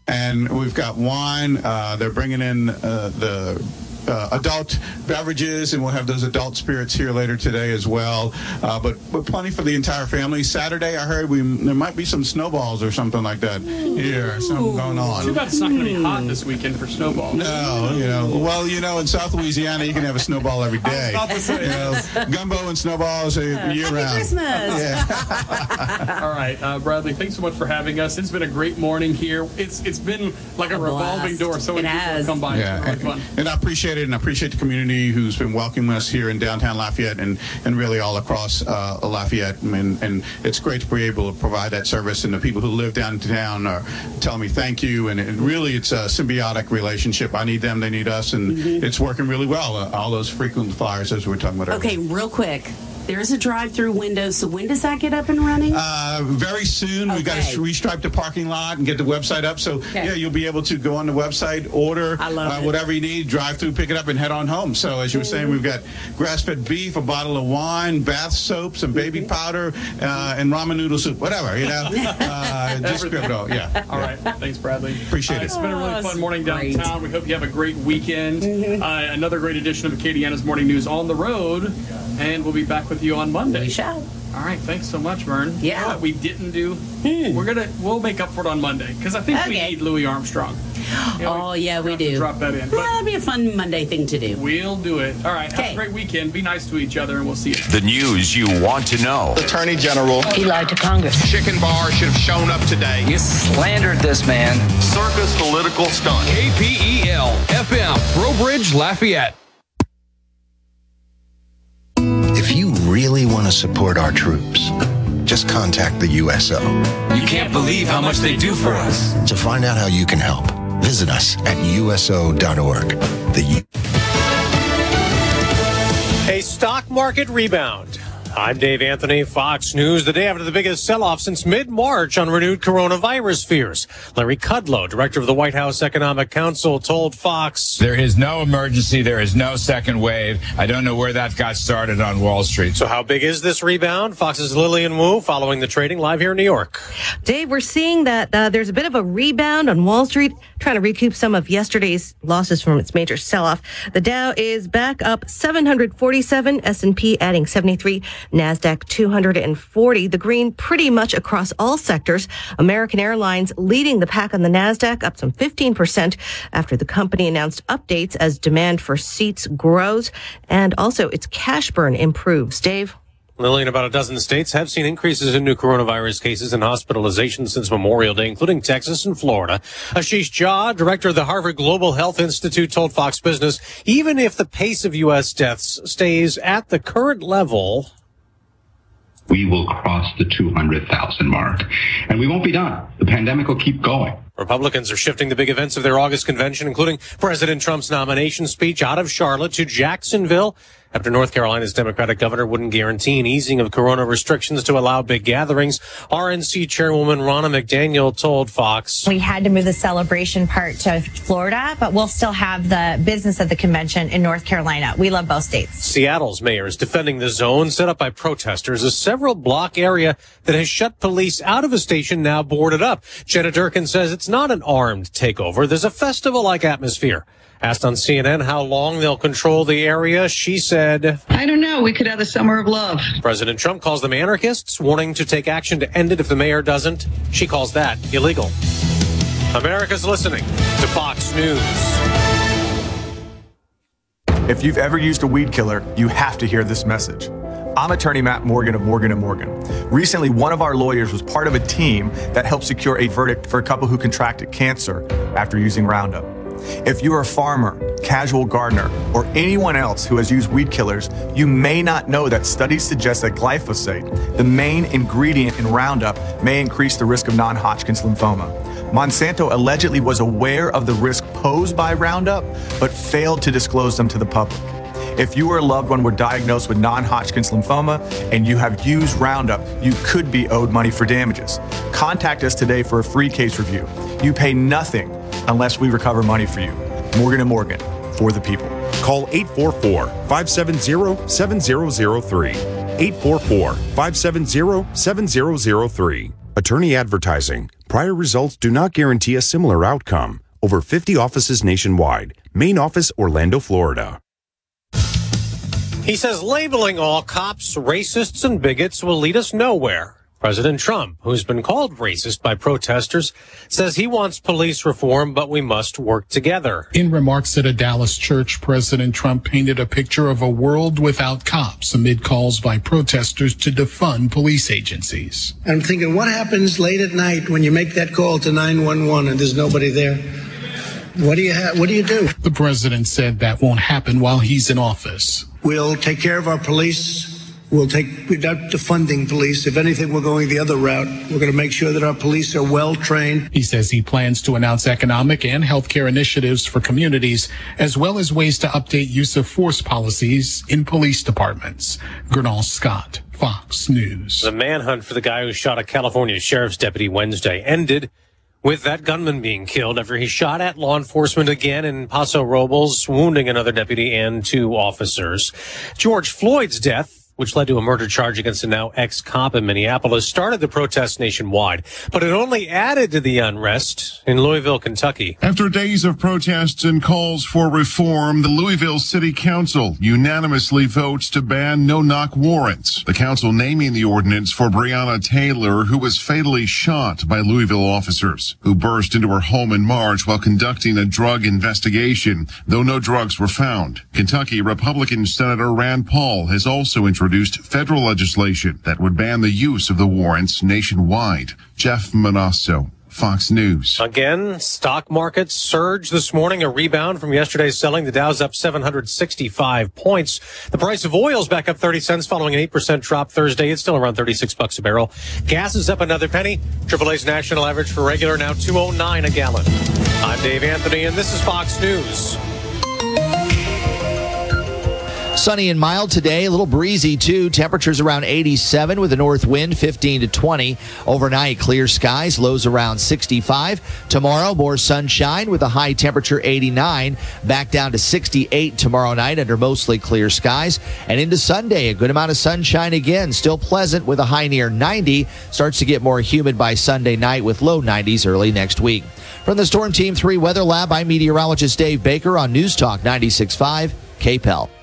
And we've got wine. Uh, they're bringing in uh, the... Uh, adult beverages, and we'll have those adult spirits here later today as well. Uh, but, but plenty for the entire family. Saturday, I heard we there might be some snowballs or something like that here. Something going on. Too bad it's not going to be hot this weekend for snowballs. No, you know. Well, you know, in South Louisiana, you can have a snowball every day. I was about to say. You know, gumbo and snowballs year Happy round. Happy Christmas. Yeah. All right, uh, Bradley, thanks so much for having us. It's been a great morning here. It's It's been like a, a revolving door. So many people come by. Yeah, and, really fun. And I appreciate and I appreciate the community who's been welcoming us here in downtown Lafayette and, and really all across uh, Lafayette. And, and it's great to be able to provide that service, and the people who live downtown are telling me thank you. And, and really, it's a symbiotic relationship. I need them, they need us, and mm-hmm. it's working really well. Uh, all those frequent flyers, as we were talking about earlier. Okay, real quick. There's a drive-through window, so when does that get up and running? Uh, very soon. Okay. We've got to restripe the parking lot and get the website up. So, okay. yeah, you'll be able to go on the website, order uh, whatever you need, drive-through, pick it up, and head on home. So, as you were saying, we've got grass-fed beef, a bottle of wine, bath soap, some baby mm-hmm. powder, uh, and ramen noodle soup, whatever, you know. Uh, just grab it all, yeah. All right. Thanks, Bradley. Appreciate uh, it. It's been a really fun morning downtown. Great. We hope you have a great weekend. Mm-hmm. Uh, another great edition of Acadiana's Morning News on the road. And we'll be back with you on Monday. We shall. All right. Thanks so much, Vern. Yeah. What we didn't do, hmm. we're gonna we'll make up for it on Monday because I think okay. we need Louis Armstrong. You know, oh we, yeah, we do. Drop that in. Well, that'd be a fun Monday thing to do. We'll do it. All right. Kay. Have a great weekend. Be nice to each other, and we'll see you. The news you want to know. Attorney General. He lied to Congress. Chicken Bar should have shown up today. You slandered this man. Circus political stunt. K P E L F M, Brobridge, Lafayette. If you really want to to support our troops, just contact the U S O. You can't believe how much they do for us. To find out how you can help, visit us at U S O dot org. The U- A stock market rebound. I'm Dave Anthony, Fox News, the day after the biggest sell-off since mid-March on renewed coronavirus fears. Larry Kudlow, director of the White House Economic Council, told Fox, there is no emergency. There is no second wave. I don't know where that got started on Wall Street. So how big is this rebound? Fox's Lillian Wu following the trading live here in New York. Dave, we're seeing that uh, there's a bit of a rebound on Wall Street, trying to recoup some of yesterday's losses from its major sell-off. The Dow is back up seven hundred forty-seven, S and P adding seventy-three. NASDAQ two hundred forty, the green pretty much across all sectors. American Airlines leading the pack on the NASDAQ, up some fifteen percent after the company announced updates as demand for seats grows. And also its cash burn improves. Dave? Lillian, about a dozen states have seen increases in new coronavirus cases and hospitalizations since Memorial Day, including Texas and Florida. Ashish Jha, director of the Harvard Global Health Institute, told Fox Business, even if the pace of U S deaths stays at the current level, we will cross the two hundred thousand mark, and we won't be done. The pandemic will keep going. Republicans are shifting the big events of their August convention, including President Trump's nomination speech, out of Charlotte to Jacksonville, after North Carolina's Democratic governor wouldn't guarantee an easing of corona restrictions to allow big gatherings. R N C Chairwoman Ronna McDaniel told Fox, we had to move the celebration part to Florida, but we'll still have the business of the convention in North Carolina. We love both states. Seattle's mayor is defending the zone set up by protesters, a several block area that has shut police out of a station now boarded up. Jenna Durkin says it's not an armed takeover. There's a festival-like atmosphere. Asked on C N N how long they'll control the area, she said, I don't know. We could have the summer of love. President Trump calls them anarchists, warning to take action to end it if the mayor doesn't. She calls that illegal. America's listening to Fox News. If you've ever used a weed killer, you have to hear this message. I'm attorney Matt Morgan of Morgan and Morgan. Recently, one of our lawyers was part of a team that helped secure a verdict for a couple who contracted cancer after using Roundup. If you're a farmer, casual gardener, or anyone else who has used weed killers, you may not know that studies suggest that glyphosate, the main ingredient in Roundup, may increase the risk of non-Hodgkin's lymphoma. Monsanto allegedly was aware of the risk posed by Roundup, but failed to disclose them to the public. If you or a loved one were diagnosed with non-Hodgkin's lymphoma and you have used Roundup, you could be owed money for damages. Contact us today for a free case review. You pay nothing unless we recover money for you. Morgan and Morgan, for the people. Call eight four four, five seven zero, seven zero zero three. eight four four, five seven zero, seven zero zero three. Attorney advertising. Prior results do not guarantee a similar outcome. Over fifty offices nationwide. Main office, Orlando, Florida. He says labeling all cops racists and bigots will lead us nowhere. President Trump, who's been called racist by protesters, says he wants police reform, but we must work together. In remarks at a Dallas church, President Trump painted a picture of a world without cops amid calls by protesters to defund police agencies. And I'm thinking, what happens late at night when you make that call to nine one one and there's nobody there? What do you ha- what do you do? The president said that won't happen while he's in office. We'll take care of our police. We'll take, we're not defunding police. If anything, we're going the other route. We're going to make sure that our police are well trained. He says he plans to announce economic and healthcare initiatives for communities, as well as ways to update use of force policies in police departments. Gernal Scott, Fox News. The manhunt for the guy who shot a California sheriff's deputy Wednesday ended with that gunman being killed after he shot at law enforcement again in Paso Robles, wounding another deputy and two officers. George Floyd's death, which led to a murder charge against a now ex-cop in Minneapolis, started the protests nationwide, but it only added to the unrest in Louisville, Kentucky. After days of protests and calls for reform, the Louisville City Council unanimously votes to ban no-knock warrants, the council naming the ordinance for Breonna Taylor, who was fatally shot by Louisville officers, who burst into her home in March while conducting a drug investigation, though no drugs were found. Kentucky Republican Senator Rand Paul has also introduced Introduced federal legislation that would ban the use of the warrants nationwide. Jeff Manasso, Fox News. Again, stock markets surged this morning, a rebound from yesterday's selling. The Dow's up seven hundred sixty-five points. The price of oil is back up thirty cents following an eight percent drop Thursday. It's still around thirty-six bucks a barrel. Gas is up another penny. triple A's national average for regular now two oh nine a gallon. I'm Dave Anthony, and this is Fox News. Sunny and mild today, a little breezy too. Temperatures around eighty-seven with a north wind, fifteen to twenty. Overnight, clear skies, lows around sixty-five. Tomorrow, more sunshine with a high temperature eighty-nine. Back down to sixty-eight tomorrow night under mostly clear skies. And into Sunday, a good amount of sunshine again. Still pleasant with a high near ninety. Starts to get more humid by Sunday night with low nineties early next week. From the Storm Team three Weather Lab, I'm meteorologist Dave Baker on News Talk ninety-six point five K P E L.